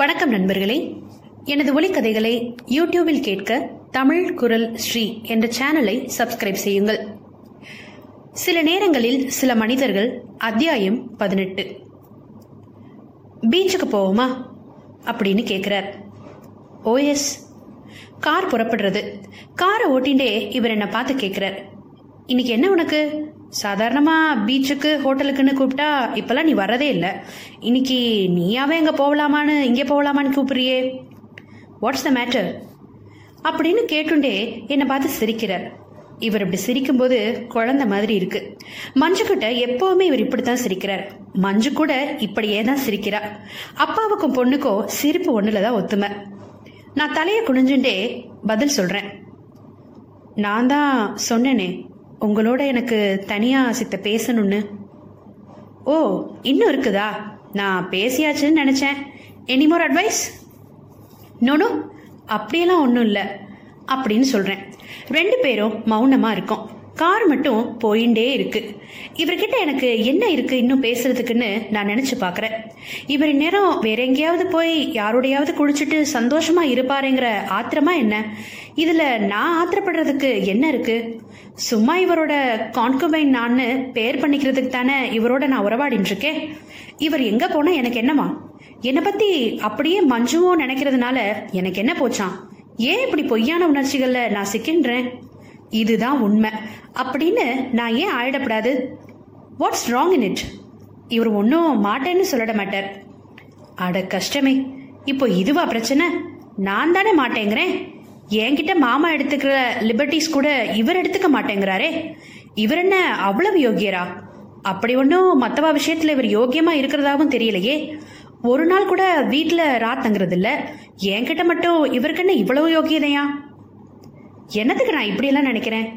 வணக்கம் நண்பர்களே, எனது ஒலிக்கதைகளை யூடியூபில் கேட்க தமிழ் குரல் ஸ்ரீ என்ற சேனலை சப்ஸ்கிரைப் செய்யுங்கள். சில நேரங்களில் சில மனிதர்கள். அத்தியாயம் 18. பீச்சுக்கு போவோமா அப்படின்னு கேட்கிறார். ஓஎஸ். கார் புறப்படுறது. காரை ஓட்டிண்டே இவர் என்னை பார்த்து கேட்கிறார், இன்னைக்கு என்ன உனக்கு? சாதாரணமா பீச்சுக்கு ஹோட்டலுக்குன்னு கூப்பிட்டா இப்பெல்லாம் நீ வர்றதே இல்லை. இன்னைக்கு நீயாவே எங்க போகலாமான்னு கூப்பிடுறியே, வாட்ஸ் த மேட்டர் அப்படின்னு கேட்டுண்டே என்னை பார்த்து சிரிக்கிறார். இவர் இப்படி சிரிக்கும்போது குழந்தை மாதிரி இருக்கு. மஞ்சு கிட்ட எப்பவுமே இவர் இப்படித்தான் சிரிக்கிறார். மஞ்சு கூட இப்படியே தான் சிரிக்கிறா. அப்பாவுக்கும் பொண்ணுக்கும் சிரிப்பு ஒண்ணுலதான் ஒத்துமை. நான் தலையை குனிஞ்சுண்டே பதில் சொல்றேன். நான் தான் சொன்னேனே உங்களோட எனக்கு தனியா சித்த பேசணும்னு. ஓ, இன்னும் இருக்குதா? நான் பேசியாச்சுன்னு நினைச்சேன். Anymore advice? நோனோ, அப்படியெல்லாம் ஒன்றும் இல்லை அப்படின்னு சொல்றேன். ரெண்டு பேரும் மௌனமா இருக்கோம். கார் மட்டும் போயிண்டே இருக்கு. இவர்கிட்ட எனக்கு என்ன இருக்கு இன்னும் பேசுறதுக்குன்னு நான் நினைச்சு பாக்குறேன். இவர் நேரம் வேற எங்கேயாவது போய் யாரோடையாவது குளிச்சுட்டு சந்தோஷமா இருப்பாருங்கிற ஆத்திரமா என்ன? இதுல நான் ஆத்திரப்படுறதுக்கு என்ன இருக்கு? சும்மா இவரோட கான்குபைன் நான் பேர் பண்ணிக்கிறதுக்கு தானே இவரோட நான் உறவாடின்னு இருக்கேன். இவர் எங்க போனா எனக்கு என்னமா? என்னை பத்தி அப்படியே மஞ்சுவோ நினைக்கிறதுனால எனக்கு என்ன போச்சான்? ஏன் இப்படி பொய்யான உணர்ச்சிகள்ல நான் சிக்கின்றேன்? இதுதான் உண்மை அப்படின்னு நான் ஏன் ஆயிடப்படாது? What's wrong in it? இவர் ஒன்றும் மாட்டேன்னு சொல்லிட மாட்டார். அட கஷ்டமே, இப்போ இதுவா பிரச்சனை? நான் தானே மாட்டேங்கிறேன். என்கிட்ட மாமா எடுத்துக்கிற லிபர்ட்டிஸ் கூட இவர் எடுத்துக்க மாட்டேங்கிறாரே. இவர் என்ன அவ்வளவு யோகியரா? அப்படி ஒன்றும் மற்றவா விஷயத்துல இவர் யோகியமா இருக்கிறதாவும் தெரியலையே. ஒரு நாள் கூட வீட்டுல ராத்தங்கிறது இல்லை. என்கிட்ட மட்டும் இவருக்கு என்ன இவ்வளவு யோகியதையா? என்னத்துக்கு நான் இப்படியெல்லாம் நினைக்கிறேன்?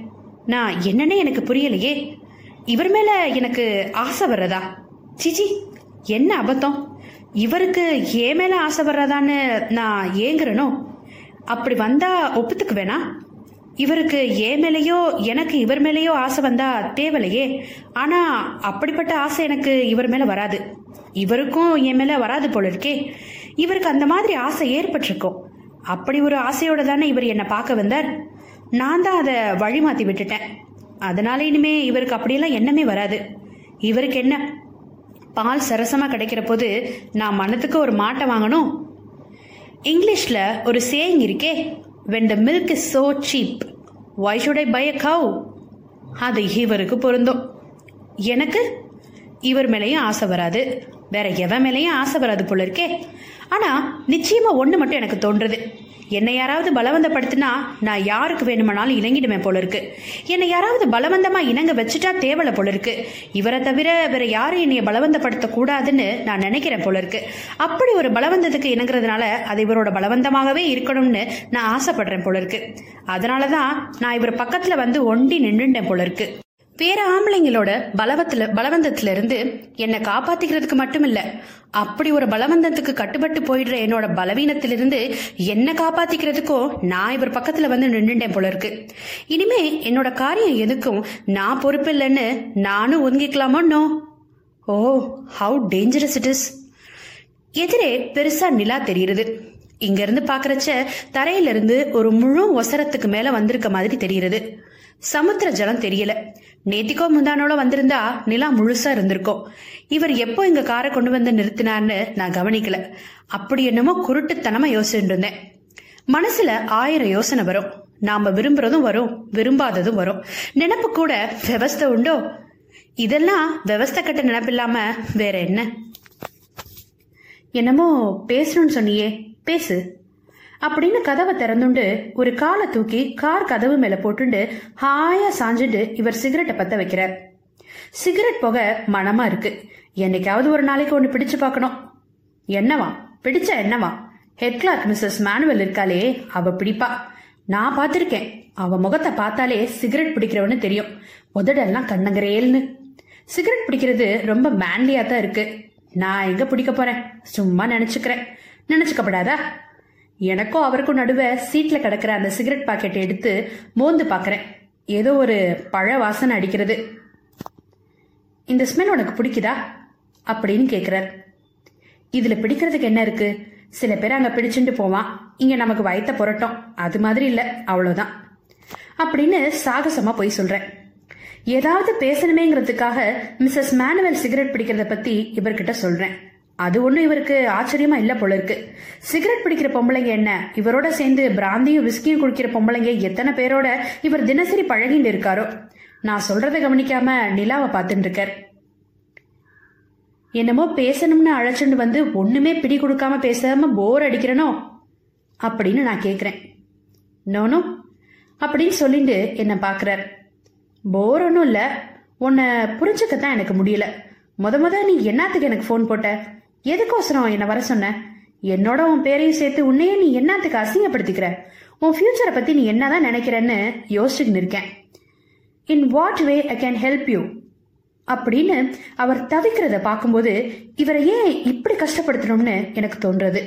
நான் என்னன்னே எனக்கு புரியலையே. இவர் மேல எனக்கு ஆசை வர்றதா? சிச்சி, என்ன அபத்தம். இவருக்கு ஏ மேல ஆசை வர்றதான்னு நான் ஏங்குறனோ? அப்படி வந்தா ஒப்புத்துக்கு வேணா. இவருக்கு ஏ மேலேயோ எனக்கு இவர் மேலேயோ ஆசை வந்தா தேவலையே. ஆனா அப்படிப்பட்ட ஆசை எனக்கு இவர் மேல வராது. இவருக்கும் என் மேல வராது போல இருக்கே. இவருக்கு அந்த மாதிரி ஆசை ஏற்பட்டிருக்கும். அப்படி ஒரு ஆசையோட தானே இவர் என்னை பார்க்க வந்தார். நான் தான் அதை வழிமாத்தி விட்டுட்டேன். அதனால இனிமே இவருக்கு அப்படியெல்லாம் எண்ணமே வராது. இவருக்கு என்ன, பால் சரசமா கிடைக்கிற போது நான் மனத்துக்கு ஒரு மாட்டை வாங்கணும்? இங்கிலீஷ்ல ஒரு சேயிங் இருக்கே, when the milk is so cheap, why should I buy a cow? அது இவருக்கு பொருந்தும். எனக்கு இவர் மேலையும் ஆசை வராது, வேற எவன் மேலையும் ஆசை வராது போல இருக்கே. ஆனா நிச்சயமா ஒண்ணு மட்டும் எனக்கு தோன்றுறது, என்னை யாராவது பலவந்தப்படுத்தினா நான் யாருக்கு வேணுமானாலும் இணங்கிடுமே போல இருக்கு. என்னை யாராவது பலவந்தமா இணங்க வச்சுட்டா தேவலை போல இருக்கு. இவரை தவிர வேற யாரும் என்னைய பலவந்தப்படுத்த கூடாதுன்னு நான் நினைக்கிறேன் போல இருக்கு. அப்படி ஒரு பலவந்தத்துக்கு இணங்குறதுனால அது இவரோட பலவந்தமாகவே இருக்கணும்னு நான் ஆசைப்படுறேன் போல இருக்கு. அதனாலதான் நான் இவர் பக்கத்துல வந்து ஒண்டி நின்றுட்டேன் போல இருக்கு. வேற ஆம்பளைங்களோட பலவந்தத்துல இருந்து என்னை காப்பாத்திக்கிறதுக்கு மட்டும் இல்ல, அப்படி ஒரு பலவந்தத்துக்கு கட்டுப்பட்டு போயிடுற என்னோட பலவீனத்திலிருந்து என்னை காப்பாத்திக்கிறதுக்கும் நான் இவர் பக்கத்துல வந்து நின்றுட்டேன் போல இருக்கு. இனிமே என்னோட காரியம் எதுக்கும் நான் பொறுப்பு இல்லைன்னு நானும் ஒதுங்கிக்கலாமோ? Oh, how dangerous it is. எதிரே பெருசா நிலா தெரியுது. இங்க இருந்து பாக்குறச்ச தரையில இருந்து ஒரு முழு ஒசரத்துக்கு மேல வந்திருக்க மாதிரி தெரியுது. சமுத்திர ஜலம் தெரியல. நேத்திக்கோ முந்தானோட வந்திருந்தா நிலா முழுசா இருந்திருக்கும். இவர் எப்போ இங்க காரை கொண்டு வந்து நிறுத்தினார்னு நான் கவனிக்கல. அப்படி என்னமோ குருட்டுத்தனமா யோசிச்சுட்டு இருந்தேன். மனசுல 1000 யோசனை வரும். நாம விரும்புறதும் வரும், விரும்பாததும் வரும். நினப்பு கூட விவஸ்தை உண்டோ? இதெல்லாம் விவஸ்தை கட்ட நினப்பில்லாம வேற என்ன? என்னமோ பேசணும்னு சொன்னியே, பேசு அப்படின்னு கதவை திறந்துண்டு ஒரு காலை தூக்கி கார் கதவு மேல போட்டுண்டு ஹாயா சாஞ்சுண்டு இவர் சிகரெட்டை பத்த வைக்கிறார். சிகரெட் போக மனமா இருக்கு. என்னைக்காவது ஒரு நாளைக்கு ஒண்ணு பிடிச்சு பாக்கணும். என்னவா பிடிச்சா? என்னவா? ஹெட் கிளார்க் மிஸ்ஸஸ் மேனுவல் இருக்காளே, அவ பிடிப்பா. நான் பாத்திருக்கேன். அவ முகத்தை பார்த்தாலே சிகரெட் பிடிக்கிறவனு தெரியும். உதடெல்லாம் கண்ணங்கரேல்னு. சிகரெட் பிடிக்கிறது ரொம்ப மேன்லியா தான் இருக்கு. நான் எங்க பிடிக்க போறேன்? சும்மா நினைச்சுக்கிறேன். நினைச்சுக்கப்படாதா? எனக்கும் அவருக்கும் நடுவே சீட்ல கிடக்கிற அந்த சிகரெட் பாக்கெட்டை எடுத்து மோந்து பாக்கிறேன். ஏதோ ஒரு பழ வாசனை அடிக்கிறது. இந்த ஸ்மெல் உனக்கு பிடிக்குதா அப்படின்னு கேக்குறார். இதுல பிடிக்கிறதுக்கு என்ன இருக்கு? சில பேர் அங்கே பிடிச்சுட்டு போவான், இங்கே நமக்கு வயத்த புரட்டும், அது மாதிரி இல்லை, அவ்வளோதான் அப்படின்னு சாகசமாக போய் சொல்கிறேன். ஏதாவது பேசணுமேங்கிறதுக்காக மிஸ்ஸஸ் மேனுவல் சிகரெட் பிடிக்கிறத பற்றி இவர்கிட்ட சொல்கிறேன். அது ஒன்றும் இவருக்கு ஆச்சரியமா இல்லை போல இருக்கு. சிகரெட் பிடிக்கிற பொம்பளைங்க என்ன, இவரோட சேர்ந்து பிராந்தியும் விஸ்கியும் குடிக்கிற பொம்பளைங்க எத்தனை பேரோட இவர் தினசரி பழகிட்டு இருக்காரோ. நான் சொல்றதை கவனிக்காம நிலாவை பார்த்துட்டு இருக்கார். என்னமோ பேசணும்னு அழைச்சுட்டு வந்து ஒண்ணுமே பிடி கொடுக்காம பேசாம போர் அடிக்கிறனோ அப்படின்னு நான் கேட்குறேன். நோனோ அப்படின்னு சொல்லிட்டு என்னை பார்க்குறார். போர் ஒன்றும் இல்லை, உன்னை புரிஞ்சுக்கத்தான் எனக்கு முடியல. முத நீ என்னத்துக்கு எனக்கு ஃபோன் போட்ட, எதுக்கோசரம் என்னை வர சொன்ன, என்னோட உன் பேரையும் சேர்த்து உன்னையே நீ என்னத்துக்கு அசிங்கப்படுத்திக்கிற, உன் ஃபியூச்சரை பற்றி நீ என்னதான் நினைக்கிறன்னு யோசிச்சுக்கின்னு இருக்கேன். In what way I can help you அப்படின்னு அவர் தவிக்கிறத பார்க்கும்போது இவரை ஏன் இப்படி கஷ்டப்படுத்தணும்னு எனக்கு தோன்றது.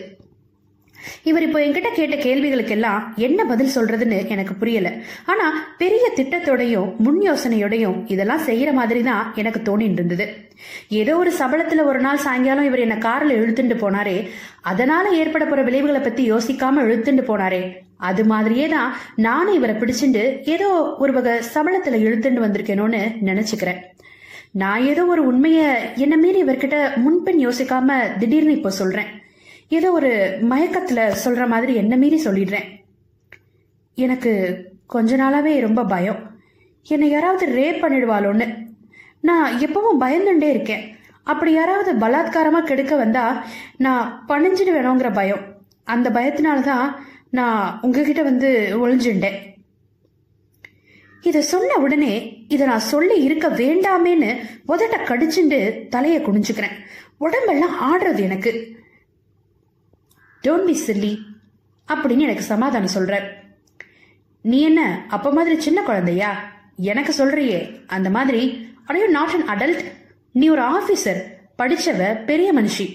இவர் இப்போ என்கிட்ட கேட்ட கேள்விகளுக்கெல்லாம் என்ன பதில் சொல்றதுன்னு எனக்கு புரியல. ஆனா பெரிய திட்டத்தோடையும் முன் யோசனையோடையும் இதெல்லாம் செய்யற மாதிரி தான் எனக்கு தோணிட்டு இருந்தது. ஏதோ ஒரு சபலத்துல ஒரு நாள் சாயங்காலம் இவர் என்ன காரில் இழுத்துட்டு போனாரே, அதனால ஏற்பட போற விளைவுகளை பத்தி யோசிக்காம இழுத்துட்டு போனாரே, அது மாதிரியே தான் நானும் இவரை பிடிச்சிட்டு ஏதோ ஒரு வகை சபலத்துல இழுத்துட்டு வந்திருக்கேனோன்னு நினைச்சுக்கிறேன். நான் ஏதோ ஒரு உண்மையை என்ன மீறி இவர்கிட்ட முன்பின் யோசிக்காம திடீர்னு இப்போ சொல்றேன். ஏதோ ஒரு மயக்கத்துல சொல்ற மாதிரி என்ன மீறி சொல்லிடுறேன். எனக்கு கொஞ்ச நாளாவே ரொம்ப பயம், என்னை யாராவது ரேப் பண்ணிடுவாளோன்னு. நான் எப்பவும் பயந்துட்டே இருக்கேன். அப்படி யாராவது பலாத்காரமா கெடுக்க வந்தா நான் பணிஞ்சிட்டு வேணுங்கிற பயம். அந்த பயத்தினால்தான் நான் உங்ககிட்ட வந்து ஒளிஞ்சுட்டேன். இதை சொன்ன உடனே இதை நான் சொல்லி இருக்க வேண்டாமேன்னு உதட்ட கடிச்சுண்டு தலையை குனிஞ்சுக்கிறேன். உடம்பெல்லாம் ஆடுறது எனக்கு. டோன்ட் பி சில்லி அப்படின்னு எனக்கு சமாதானம் சொல்றார். நீ என்ன அப்ப மாதிரி சின்ன குழந்தையா எனக்கு சொல்றியே, அந்த மாதிரி are you not an adult? நீ ஒரு ஆபீசர், படிச்சவ, பெரிய மனுஷி.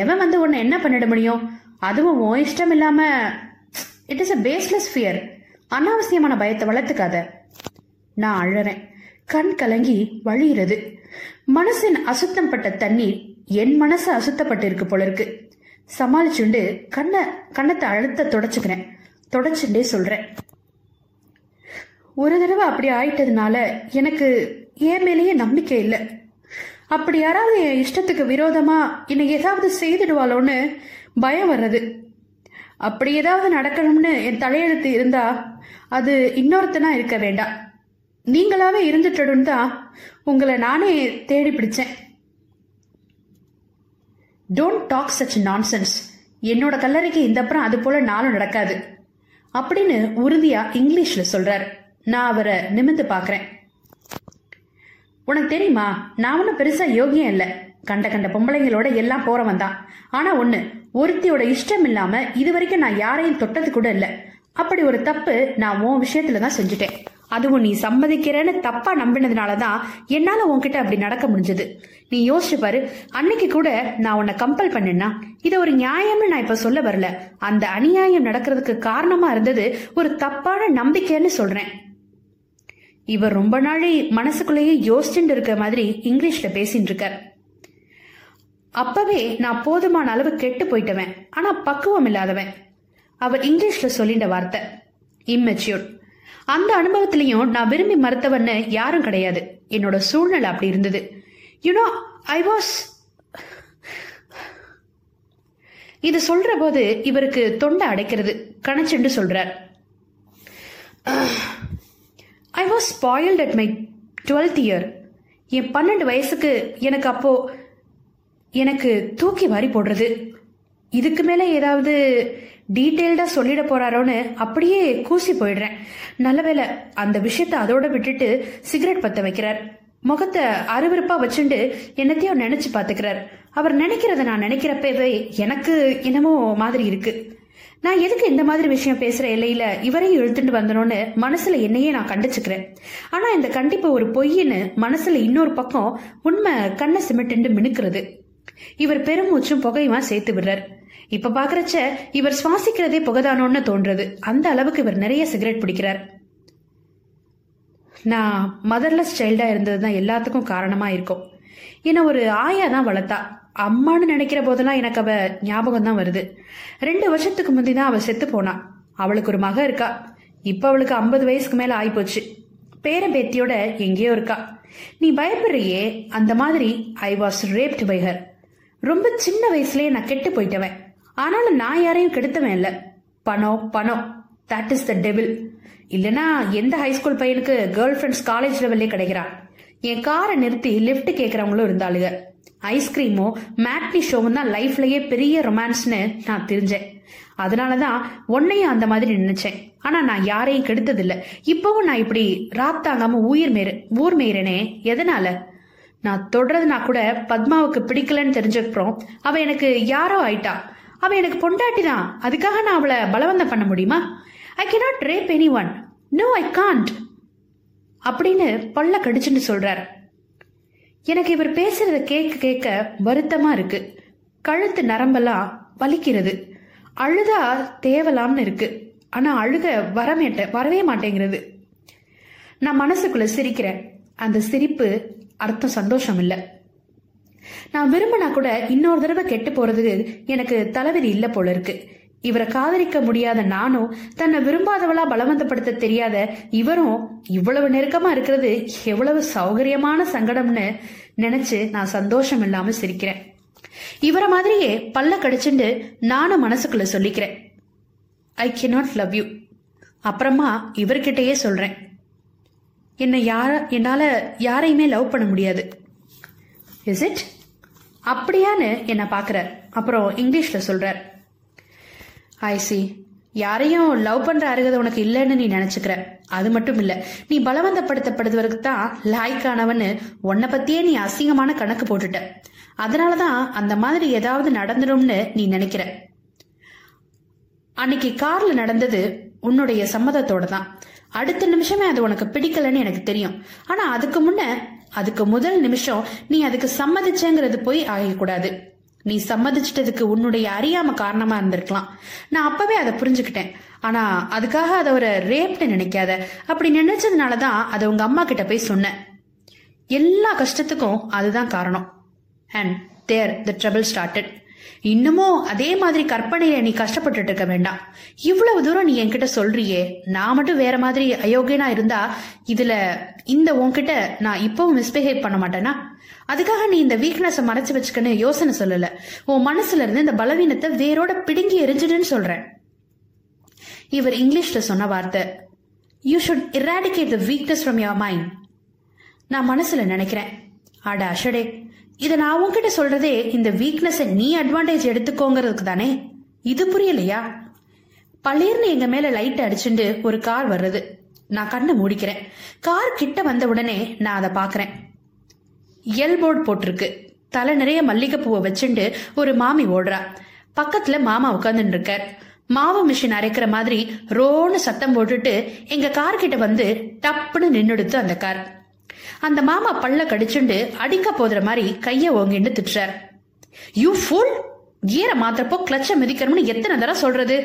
எவன் வந்து உன்னை என்ன பண்ணிட முடியும்? அதுவும் உன் இஷ்டம் இல்லாம. It is a baseless fear. அனாவசியமான பயத்தை வளர்த்துக்காத. நான் அழறேன். கண் கலங்கி வழியிறது. மனசின் அசுத்தம் பட்ட தண்ணீர் என் மனசு அசுத்தப்பட்டு இருக்கு போல இருக்கு. சமாளிச்சுண்டு கண்ணத்தை அழுத்த தொடச்சுக்கிறேன். தொடச்சுட்டே சொல்றேன், ஒரு தடவை அப்படி ஆயிட்டதுனால எனக்கு என் மேலேயே நம்பிக்கை இல்லை. அப்படி யாராவது என் இஷ்டத்துக்கு விரோதமா என்னை ஏதாவது செய்துடுவாளோன்னு பயம் வர்றது. அப்படி ஏதாவது நடக்கணும்னு என் தலையெழுத்து இருந்தா அது இன்னொருத்தனா இருக்க வேண்டாம், நீங்களாவே இருந்துட்டோன்னு தான் உங்களை நானே தேடி பிடிச்சேன். Don't talk such nonsense. என்னோட கல்லறைக்கு இந்த அப்புறம் அது போல நாளும் நடக்காது அப்படின்னு உறுதியா இங்கிலீஷ்ல சொல்றாரு. நான் அவரை நிமிந்து பாக்குறேன். உனக்கு தெரியுமா, நான் ஒன்னும் பெருசா யோகியம் இல்லை, கண்ட பொம்பளைங்களோட எல்லாம் போறவன் தான். ஆனா ஒண்ணு, ஒருத்தியோட இஷ்டம் இல்லாம இது வரைக்கும் நான் யாரையும் தொட்டது கூட இல்லை. அப்படி ஒரு தப்பு நான் உன் விஷயத்துலதான் செஞ்சுட்டேன். அதுவும் நீ சம்மதிக்கிறேன்னு தப்பா நம்பினதுனாலதான் என்னால உன்கிட்ட அப்படி நடக்க முடிஞ்சது. நீ யோசிச்சு பாரு, அன்னைக்கு கூட நான் உன்னை கம்பல் பண்ணேன்னா இதை ஒரு நியாயம்னு நான் இப்ப சொல்ல வரல. அந்த அநியாயம் நடக்கிறதுக்கு காரணமா இருந்தது ஒரு தப்பான நம்பிக்கைன்னு சொல்றேன். இவர் ரொம்ப நாளை மனசுக்குள்ளேயே யோசிச்சுட்டு இருக்க மாதிரி இங்கிலீஷ்ல பேசிட்டு இருக்கார். அப்பவே நான் போதுமான அளவு கெட்டு போயிட்டவன், ஆனா பக்குவம் இல்லாதவன். அவர் இங்கிலீஷ்ல சொல்லிட்ட வார்த்தை இம்மெச்சூர். அந்த அனுபவத்திலையும் நான் விரும்பி மறுத்தவன்னு யாரும் கிடையாது. என்னோட சூழ்நிலை அப்படி இருந்தது. You know I was. இது சொல்ற போது இவருக்கு தொண்டை அடைக்கிறது. கணச்சுண்டு சொல்றார், I was spoiled at my 12th year. என் 12 வயசுக்கு எனக்கு அப்போ எனக்கு தூக்கி வாரி போடுறது. இதுக்கு மேலே ஏதாவது டீட்டெயில்டா சொல்லிட போறாரோன்னு அப்படியே கூசி போயிடுறேன். நல்லவேளை அந்த விஷயத்த அதோட விட்டுட்டு சிகரெட் பத்த வைக்கிறார். முகத்தை அருவருப்பா வச்சுண்டு என்னத்தையும் நினைச்சு பாத்துக்கிறார். அவர் நினைக்கிறத நான் நினைக்கிறப்பவே எனக்கு என்னமோ மாதிரி இருக்கு. நான் எதுக்கு இந்த மாதிரி விஷயம் பேசுற இல்லையில இவரையும் இழுத்துட்டு வந்தனோன்னு மனசுல என்னையே நான் கண்டிச்சுக்கிறேன். ஆனா இந்த கண்டிப்பு ஒரு பொய்ன்னு மனசுல இன்னொரு பக்கம் உண்மை கண்ணை சிமிட்டு மினுக்கிறது. இவர் பெருமூச்சும் புகையுமா சேர்த்து விடுறார். இப்ப பாக்குறச்ச இவர் சுவாசிக்கிறதே புகதானோன்னு தோன்றது. அந்த அளவுக்கு இவர் நிறைய சிகரெட் பிடிக்கிறார். நான் மதர்லெஸ் சைல்டா இருந்ததுதான் எல்லாத்துக்கும் காரணமா இருக்கும். என்ன ஒரு ஆயா தான் வளர்த்தா. அம்மான்னு நினைக்கிற போதெல்லாம் எனக்கு அவ ஞாபகம் தான் வருது. 2 வருஷத்துக்கு முந்திதான் அவ செத்து போனா. அவளுக்கு ஒரு மக இருக்கா. இப்ப அவளுக்கு 50 வயசுக்கு மேல ஆயிப்போச்சு. பேரபேத்தியோட எங்கேயோ இருக்கா. நீ பயப்படுறியே, அந்த மாதிரி I was raped by her. ரொம்ப சின்ன வயசுலயே நான் கெட்டு போயிட்டவன். ஆனாலும் நான் யாரையும் கெடுத்தவன் இல்ல. பணம் பணம், தட் இஸ் த டெவில். இல்லனா எந்த ஹைஸ்கூல் பையனுக்கு கேர்ள் ஃப்ரெண்ட்ஸ் காலேஜ் லெவல்லே கிடைக்கிறான். என் காரை நிறுத்தி லிப்ட் கேட்கறவங்களும் இருந்தாளுங்க. ஐஸ்கிரீமோ மேட்னி ஷோவும் தான் லைஃப்லயே பெரிய ரொமான்ஸ்னு நான் தெரிஞ்சேன். அதனாலதான் உன்னையும் அந்த மாதிரி நினைச்சேன். ஆனா நான் யாரையும் கெடுத்தது இல்ல. இப்பவும் நான் இப்படி ராப்தாங்காம ஊர் மீறனே எதனால? நான் தொடர்றதுனா கூட பத்மாவுக்கு பிடிக்கலன்னு தெரிஞ்சப்புறம் அவ எனக்கு யாரோ ஆயிட்டா. அவ எனக்கு பொண்டாட்டிதான். அதுக்காக நான் அவளை பலவந்தம் பண்ண முடியுமா? I cannot rape anyone. No I can't அப்படின்னு பல்ல கடிச்சுன்னு சொல்றார். எனக்கு இவர் பேசுறத கேட்க கேட்க வருத்தமா இருக்கு. கழுத்து நரம்பெல்லாம் வலிக்கிறது. அழுதா தேவலாம்னு இருக்கு. ஆனா அழுக வரவே மாட்டேங்கிறது. நான் மனசுக்குள்ள சிரிக்கிறேன். அந்த சிரிப்பு அர்த்தம் சந்தோஷம் இல்ல. நான் விரும்பினா கூட இன்னொரு தடவை கெட்டு போறதுக்கு எனக்கு தலைவிதி இல்ல போல இருக்கு. இவரை காதலிக்க முடியாத நானும், தன்னை விரும்பாதவளா பலவந்தப்படுத்த தெரியாத இவரும் இவ்வளவு நெருக்கமா இருக்கிறது எவ்வளவு சௌகரியமான சங்கடம்னு நினைச்சு நான் சந்தோஷம் இல்லாம சிரிக்கிறேன். இவரை மாதிரியே பல்ல கடிச்சுண்டு நானும் மனசுக்குள்ள சொல்லிக்கிறேன், ஐ கேனாட் லவ் யூ. அப்புறமா இவர்கிட்டயே சொல்றேன், என்னால யாரையுமே லவ் பண்ண முடியாது. இஸ் இட் அப்படியான்னு என்னை பார்க்குறார். அப்புறம் இங்கிலீஷில் சொல்கிறார், ஐ சி, யாரையும் லவ் பண்ணுற அருகதை உனக்கு இல்லைன்னு நீ நினச்சிக்கிற. அது மட்டும் இல்லை, நீ பலவந்தப்படுத்தப்படுவதற்கு தான் லாய்க்கானவன்னு உன்னை பற்றியே நீ அசிங்கமான கணக்கு போட்டுட்ட. அதனால தான் அந்த மாதிரி ஏதாவது நடந்துடும்னு நீ நினைக்கிற. அன்னைக்கு காரில் நடந்தது உன்னுடைய சம்மதத்தோடு தான். அடுத்த நிமிஷமே அது உனக்கு பிடிக்கலன்னு எனக்கு தெரியும். ஆனா அதுக்கு முதல் நிமிஷம் நீ அதுக்கு சம்மதிச்சேங்கிறது போய் ஆகக்கூடாது. நீ சம்மதிச்சிட்டதுக்கு உன்னுடைய அறியாம காரணமா இருந்திருக்கலாம். நான் அப்பவே அதை புரிஞ்சுக்கிட்டேன். ஆனா அதுக்காக அதை ஒரு ரேப்னு நினைக்காத. அப்படி நினைச்சதுனாலதான் அதை உங்க அம்மா கிட்ட போய் சொன்னேன். எல்லா கஷ்டத்துக்கும் அதுதான் காரணம். And there the trouble started. இன்னமும் அதே மாதிரி கற்பனையில நீ கஷ்டப்பட்டுட்டு இருக்க வேண்டாம். இவ்வளவு தூரம் நீ என்கிட்ட சொல்றியே, நான் மட்டும் வேற மாதிரி அயோக்கியனா இருந்தா இதுல இந்த உன்கிட்ட நான் இப்பவும் மிஸ்பிஹேவ் பண்ண மாட்டேனா? அதுக்காக நீ இந்த வீக்னஸை மறைச்சு வச்சுக்கன்னு யோசனை சொல்லல. உன் மனசுல இருந்து இந்த பலவீனத்தை வேரோட பிடுங்கி எரிஞ்சிடுன்னு சொல்றேன். இவர் இங்கிலீஷ்ல சொன்ன வார்த்தை, you should eradicate the weakness from your mind. நான் மனசுல நினைக்கிறேன், அட அஷடே, இதை நான் உன்கிட்ட சொல்றதே இந்த வீக்னஸை நீ அட்வான்டேஜ் எடுத்துக்கோங்கிறதுக்கு தானே. இது புரியலையா? பளிர்னு எங்க மேல லைட் அடிச்சுட்டு ஒரு கார் வர்றது. நான் கண்ணை மூடிக்கிறேன். கார் கிட்ட வந்த உடனே நான் அதை பாக்குறேன். எல் போர்டு போட்டிருக்கு. தலை நிறைய மல்லிகைப்பூவை வச்சுண்டு ஒரு மாமி ஓடுறா. பக்கத்துல மாமா உட்கார்ந்துட்டு இருக்கார். மாவு மிஷின் அரைக்கிற மாதிரி ரோன்னு சத்தம் போட்டுட்டு எங்க கார் கிட்ட வந்து டப்புன்னு நின்னுடுத்து அந்த கார். அந்த மாமா பல்ல கடிச்சுண்டு அடிக்க போதுற மாதிரி கைய ஓங்கிண்டு திட்டுறார். யூ ஃபூல், கியரை மாத்திரப்போ கிளச்ச மிதிக்கணும்னு எத்தனை தடவை சொல்றது?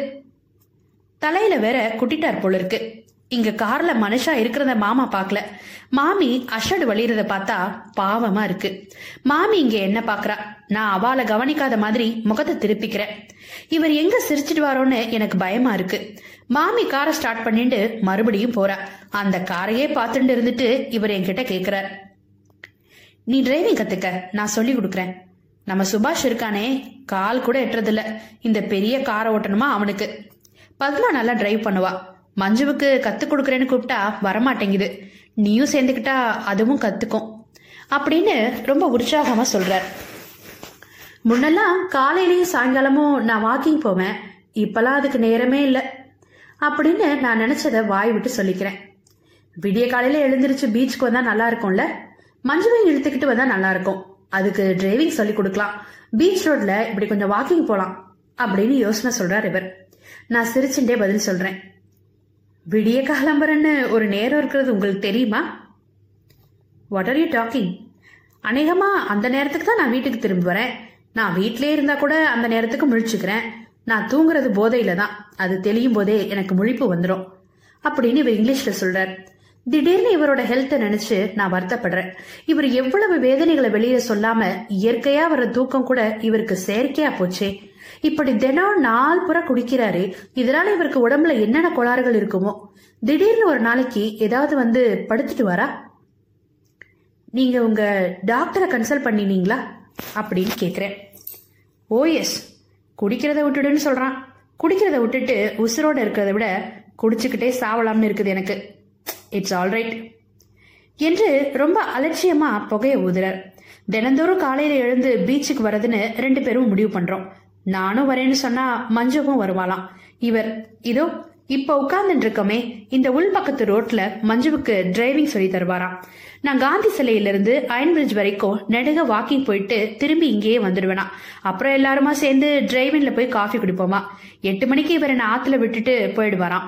தலையில வேற குட்டிட்டார் போல இருக்கு. இங்க கார்ல மனுஷா இருக்கிறத மாமா பாக்கல. மாமி அஷடு வழியிறத பார்த்தா பாவமா இருக்கு. மாமி இங்க என்ன பாக்குறா? நான் அவளை கவனிக்காத மாதிரி முகத்தை திருப்பிக்கிறேன். இவர் எங்க சிரிச்சிட்டு வாரோன்னு எனக்கு பயமா இருக்கு. மாமி காரை ஸ்டார்ட் பண்ணிட்டு மறுபடியும் போறா. அந்த காரையே பார்த்துட்டு இருந்துட்டு இவர் என்கிட்ட கேக்குறார், நீ டிரைவிங் கத்துக்க, நான் சொல்லி கொடுக்குறேன். நம்ம சுபாஷ் இருக்கானே, கால் கூட எட்டுறதில்ல. இந்த பெரிய காரை ஓட்டணுமா அவனுக்கு? பத்மா நல்லா டிரைவ் பண்ணுவா. மஞ்சுவுக்கு கத்து கொடுக்குறேன்னு கூப்பிட்டா வரமாட்டேங்குது. நீயும் சேர்ந்துக்கிட்டா அதுவும் கத்துக்கும் அப்படின்னு ரொம்ப உற்சாகமா சொல்றார். முன்னெல்லாம் காலையிலயும் சாயங்காலமும் நான் வாக்கிங் போவேன். இப்பெல்லாம் அதுக்கு நேரமே இல்லை அப்படின்னு நான் நினைச்சதை வாய் விட்டு சொல்லிக்கிறேன். விடிய காலையில எழுந்திருச்சு பீச்சுக்கு வந்தா நல்லா இருக்கும்ல. மஞ்சுவை இழுத்துக்கிட்டு வந்தா நல்லா இருக்கும். அதுக்கு டிரைவிங் சொல்லி கொடுக்கலாம். பீச் ரோட்ல இப்படி கொஞ்சம் வாக்கிங் போலாம் அப்படின்னு யோசனை சொல்றார் இவர். நான் சிரிச்சுட்டே பதில் சொல்றேன், விடிய காலம்பரன்னு ஒரு நேரம் இருக்கிறது உங்களுக்கு தெரியுமா? What are you talking? அநேகமா அந்த நேரத்துக்கு தான் நான் வீட்டுக்கு திரும்பி வரேன். நான் வீட்டிலே இருந்தா கூட அந்த நேரத்துக்கு முழிச்சுக்கிறேன். நான் தூங்குறது போதையில தான். அது தெளியும் போதே எனக்கு முழிப்பு வந்துடும் அப்படின்னு இவர் இங்கிலீஷ்ல சொல்றார். திடீர்னு இவரோட ஹெல்த் நினைச்சு நான் வருத்தப்படுறேன். இவர் எவ்வளவு வேதனைகளை வெளியே சொல்லாம இயற்கையா வர தூக்கம் கூட இவருக்கு செயற்கையா போச்சே. இப்படி தினம் நாள் புற குடிக்கிறாரு. இதனால இவருக்கு உடம்புல என்னென்ன கோளாறுகள் இருக்குமோ. திடீர்னு ஒரு நாளைக்கு ஏதாவது வந்து படுத்துட்டு வரா. நீங்க உங்க டாக்டரை கன்சல்ட் பண்ணினீங்களா அப்படின்னு கேக்குறேன். ஓ எஸ், குடிக்கிறத விட்டுடுன்னு சொல்றான். குடிக்கிறத விட்டுட்டு உசுரோட இருக்கிறத விட குடிச்சுக்கிட்டே சாவலாம்னு இருக்குது எனக்கு. இட்ஸ் ஆல்ரைட் என்று ரொம்ப அலட்சியமா புகைய ஊதுறார். தினந்தோறும் காலையில எழுந்து பீச்சுக்கு வரதுன்னு 2 பேரும் முடிவு பண்றோம். நானும் வரேன்னு சொன்னா மஞ்சுவும் வருவாளாம். இவர் இதோ இப்ப உட்கார்ந்துட்டு இருக்கோமே இந்த உள்பக்கத்து ரோட்ல மஞ்சுவுக்கு டிரைவிங் சொல்லி தருவாராம். நான் காந்தி சிலையிலிருந்து அயன் பிரிட்ஜ் வரைக்கும் நெடுக வாக்கிங் போயிட்டு திரும்பி இங்கேயே வந்துடுவேனா. அப்புறம் எல்லாருமா சேர்ந்து டிரைவிங்ல போய் காஃபி குடிப்போமா. 8 மணிக்கு இவர் என்ன ஆத்துல விட்டுட்டு போயிடுவாராம்.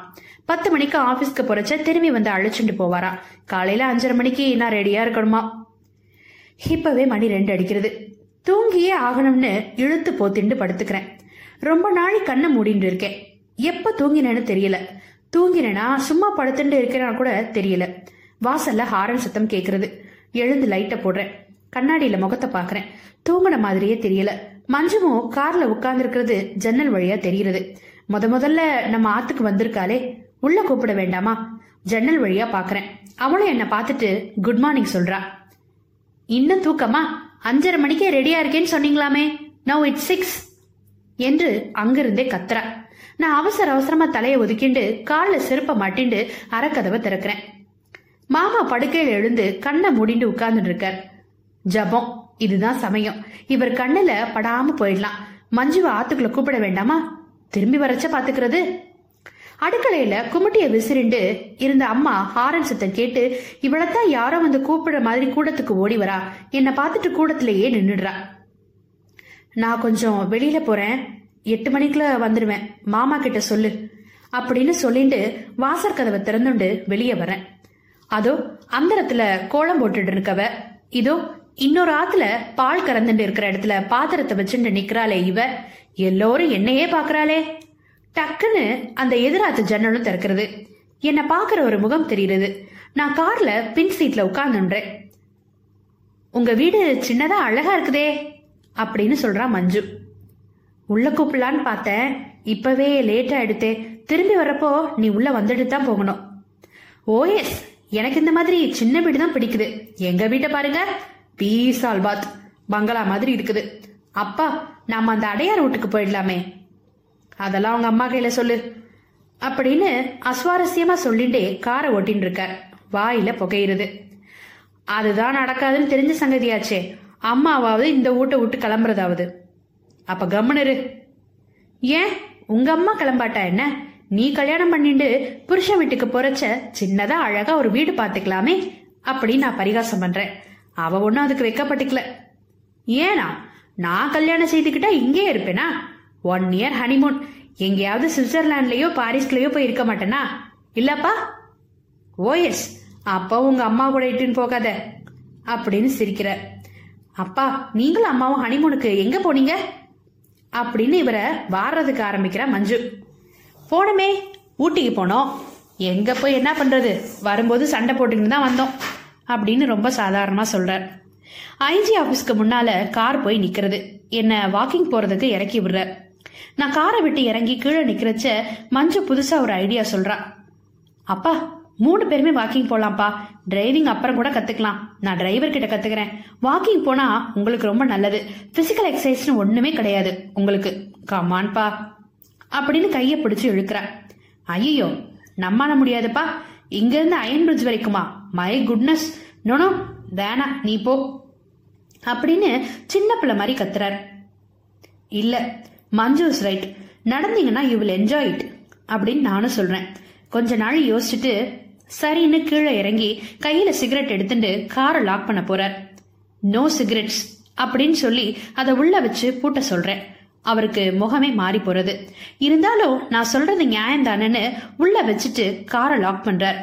10 மணிக்கு ஆபீஸ்க்கு போறச்ச திரும்பி வந்து அழைச்சிட்டு போவாரா. காலையில 5:30 மணிக்கு நான் ரெடியா இருக்கணுமா. இப்பவே மணி 2 அடிக்கிறது. தூங்கியே ஆகணும்னு இழுத்து போத்திண்டு படுத்துக்கிறேன். ரொம்ப நாளை கண்ணை மூடிட்டு இருக்கேன். எப்ப தூங்கினேன்னு தெரியல. தூங்கினா சும்மா படுத்துட்டு இருக்கிறனா கூட தெரியல. வாசல்ல ஹாரன் சத்தம் கேக்குறது. எழுந்து லைட்ட போடுறேன். கண்ணாடியில முகத்தை பாக்குறேன். தூங்கின மாதிரியே தெரியல. மஞ்சமும் கார்ல உட்கார்ந்து இருக்கிறது ஜன்னல் வழியா தெரிகிறது. முதல்ல நம்ம ஆத்துக்கு வந்திருக்காளே, உள்ள கூப்பிட வேண்டாமா. ஜன்னல் வழியா பாக்குறேன். அவளும் என்ன பாத்துட்டு குட் மார்னிங் சொல்றா. இன்னும் தூக்கமா? 5:30 மணிக்கே ரெடியா இருக்கேன்னு சொன்னீங்களாமே. நோ இட்ஸ் 6 என்று அங்கிருந்தே கத்துறா. நான் அவசரமா தலையை ஒதுக்கிண்டு கால செருப்ப மாட்டிண்டு அறக்கதவை திறக்கிறேன். மாமா படுக்கையில எழுந்து கண்ணை மூடிண்டு உட்கார்ந்துட்டு இருக்கார். ஜபம், இதுதான் சமயம். இவர் கண்ணுல படாம போயிடலாம். மஞ்சுவ ஆத்துக்குள்ள கூப்பிட வேண்டாமா, திரும்பி வரச்ச பாத்துக்கிறது. அடுக்களையில குமட்டிய விசிறிண்டு இருந்த அம்மா ஹாரன் சத்தம் கேட்டு இவளத்தான் யாரோ வந்து கூப்பிடுற மாதிரி கூடத்துக்கு ஓடி வரா. என்னை பார்த்துட்டு கூடத்திலேயே நின்னுடுறா. நான் கொஞ்சம் வெளியில போறேன், 8 மணிக்குள்ள வந்துடுவேன், மாமா கிட்ட சொல்லு அப்படின்னு சொல்லிட்டு வாசற் கதவை திறந்துண்டு வெளியே வரேன். அதோ அந்தரத்துல கோலம் போட்டுட்டு இருக்கவ, இதோ இன்னொரு ஆத்துல பால் கறந்துட்டு இருக்கிற இடத்துல பாத்திரத்தை வச்சுட்டு நிக்கிறாளே இவ. எல்லோரும் என்னையே பாக்குறாளே. டக்குன்னு அந்த எதிராத்து ஜன்னலும் திறக்கிறது. என்னை பாக்குற ஒரு முகம் தெரியுது. நான் கார்ல பின் சீட்ல உட்கார்ந்துன்றேன். உங்க வீடு சின்னதா அழகா இருக்குதே அப்படின்னு சொல்றா மஞ்சு. உள்ள கூப்பிடலான்னு பார்த்தேன், இப்பவே லேட் ஆயிடுத்தே. திரும்பி வரப்போ நீ உள்ள வந்துட்டு தான் போகணும். ஓ எஸ், எனக்கு இந்த மாதிரி சின்ன வீடு தான் பிடிக்குது. எங்க வீட்டை பாருங்க, பீசால் பாத் பங்களா மாதிரி இருக்குது. அப்பா, நாம அந்த அடையாறு வீட்டுக்கு போயிடலாமே. அதெல்லாம் உங்க அம்மா கையில சொல்லு அப்படின்னு அசுவாரஸ்யமா சொல்லிண்டே காரை ஓட்டின்னு இருக்கார். வாயில புகையிறது. அதுதான் நடக்காதுன்னு தெரிஞ்ச சங்கதியாச்சே. அம்மாவாவது இந்த வீட்டை விட்டு கிளம்புறதாவது. அப்ப கம்முனரு. ஏன், உங்க அம்மா கிளம்பாட்டா என்ன? நீ கல்யாணம் பண்ணிட்டு புருஷன் வீட்டுக்கு போறச்ச சின்னதா அழகா ஒரு வீடு பாத்துக்கலாமே அப்படின்னு நான் பரிகாசம் பண்றேன். அவ ஒன்னும் அதுக்கு வைக்கப்பட்டுக்கல. ஏனா நான் கல்யாணம் செய்துக்கிட்டா இங்கே இருப்பேனா? 1 இயர் ஹனிமூன் எங்கேயாவது சுவிட்சர்லாண்ட்லயோ பாரிஸ்லயோ போய் இருக்க மாட்டேனா? இல்லப்பா. ஓ எஸ், அப்பா உங்க அம்மா கூட இட்டுன்னு போகாத அப்படின்னு சிரிக்கிற. அப்பா, நீங்களும் அம்மாவும் ஹனிமூனுக்கு எங்க போனீங்க அப்படின்னு இவரை வாடுறதுக்கு ஆரம்பிக்கிற மஞ்சு. போனமே, ஊட்டிக்கு போனோம். எங்க போய் என்ன பண்றது, வரும்போது சண்டை போட்டுக்கிட்டு தான் வந்தோம் அப்படின்னு ரொம்ப சாதாரணமா சொல்றார். ஐஜி ஆபீஸ்க்கு முன்னால கார் போய் நிக்கிறது. என்ன வாக்கிங் போறதுக்கு இறக்கி விடுற. நான் காரை விட்டு இறங்கி கீழே நிக்கிறச்ச மஞ்சு புதுசா ஒரு ஐடியா சொல்றா. அப்பா, 3 பேருமே வாக்கிங் போலாம்ப்பா. டிரைவிங் அப்புறம் கூட கத்துக்கலாம். நான் டிரைவர் கிட்ட கத்துக்கிறேன். வாக்கிங் போனா உங்களுக்கு ரொம்ப நல்லது. பிசிக்கல் எக்ஸசைஸ்னு ஒண்ணுமே கிடையாது உங்களுக்கு. கமான்பா அப்படின்னு கைய பிடிச்சு இழுக்கிற. ஐயோ, நம்மால முடியாதுப்பா. இங்க இருந்து அயன் பிரிட்ஜ் வரைக்குமா? மை குட்னஸ், நோனோ வேணா, நீ போ அப்படின்னு சின்ன பிள்ளை மாதிரி கத்துறாரு. இல்ல, மஞ்சு இஸ் ரைட். நடந்தீங்கன்னா யூ வில் என்ஜாய் இட் அப்படின்னு நானும் சொல்றேன். கொஞ்ச நாள் யோசிச்சுட்டு சரின்னு கீழே இறங்கி கையில சிகரெட் எடுத்துட்டு காரை லாக் பண்ண போறார். நோ சிகரெட்ஸ் அப்படின்னு சொல்லி அதை உள்ள வச்சு பூட்ட சொல்றேன். அவருக்கு முகமே மாறி போறது. இருந்தாலும் நான் சொல்றது நியாயம் தானேன்னு உள்ள வச்சுட்டு காரை லாக் பண்றார்.